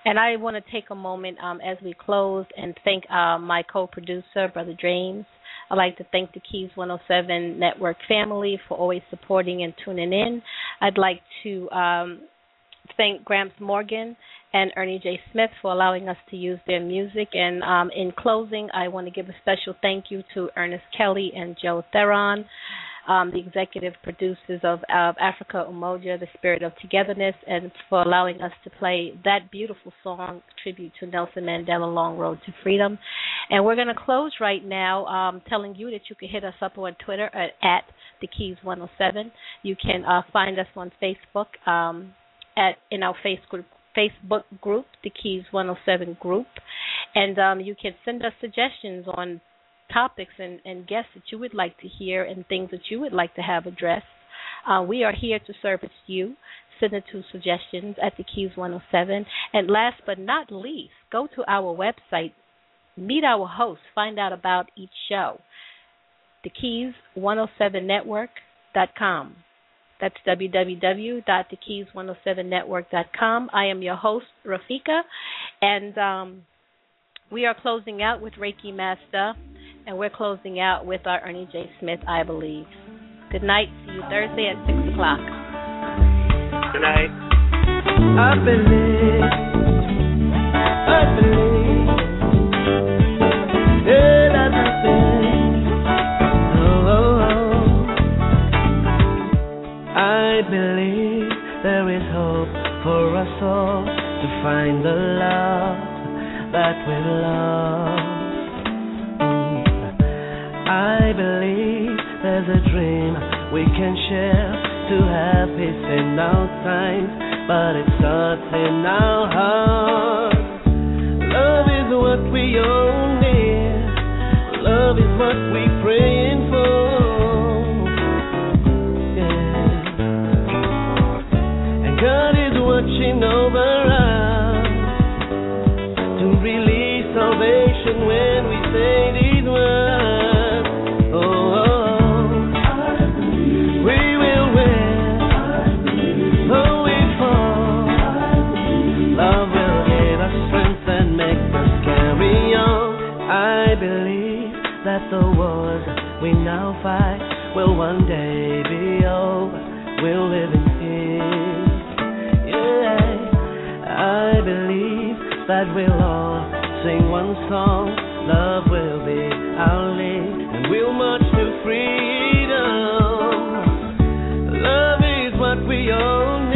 And I want to take a moment as we close and thank my co-producer, Brother James. I'd like to thank the Keys 107 Network family for always supporting and tuning in. I'd like to thank Gramps Morgan and Ernie J. Smith for allowing us to use their music. And in closing, I want to give a special thank you to Ernest Kelly and Joe Theron, the executive producers of Africa Umoja, the Spirit of Togetherness, and for allowing us to play that beautiful song, tribute to Nelson Mandela, Long Road to Freedom. And we're going to close right now telling you that you can hit us up on Twitter at The Keys 107. You can find us on Facebook in our Facebook group, The Keys 107 group. And you can send us suggestions on topics and guests that you would like to hear and things that you would like to have addressed. We are here to service you. Send it to suggestions at the Keys 107. And last but not least, go to our website, meet our hosts, find out about each show, thekeys107network.com. That's www.thekeys107network.com. I am your host, Rafika, and we are closing out with Reiki Master, and we're closing out with our Ernie J. Smith, I Believe. Good night. See you Thursday at 6 o'clock. Good night. I believe. I believe. I believe there is hope for us all to find the love that we love. I believe there's a dream we can share to have peace in our times, but it starts in our hearts. Love is what we all need. Love is what we praying for. God is watching over us to release salvation when we say these words. Oh, oh, oh. We will win, though we fall. Love will give us strength and make us carry on. I believe that the wars we now fight will one day be over. We'll live in peace. I believe that we'll all sing one song. Love will be our lead, and we'll march to freedom. Love is what we own.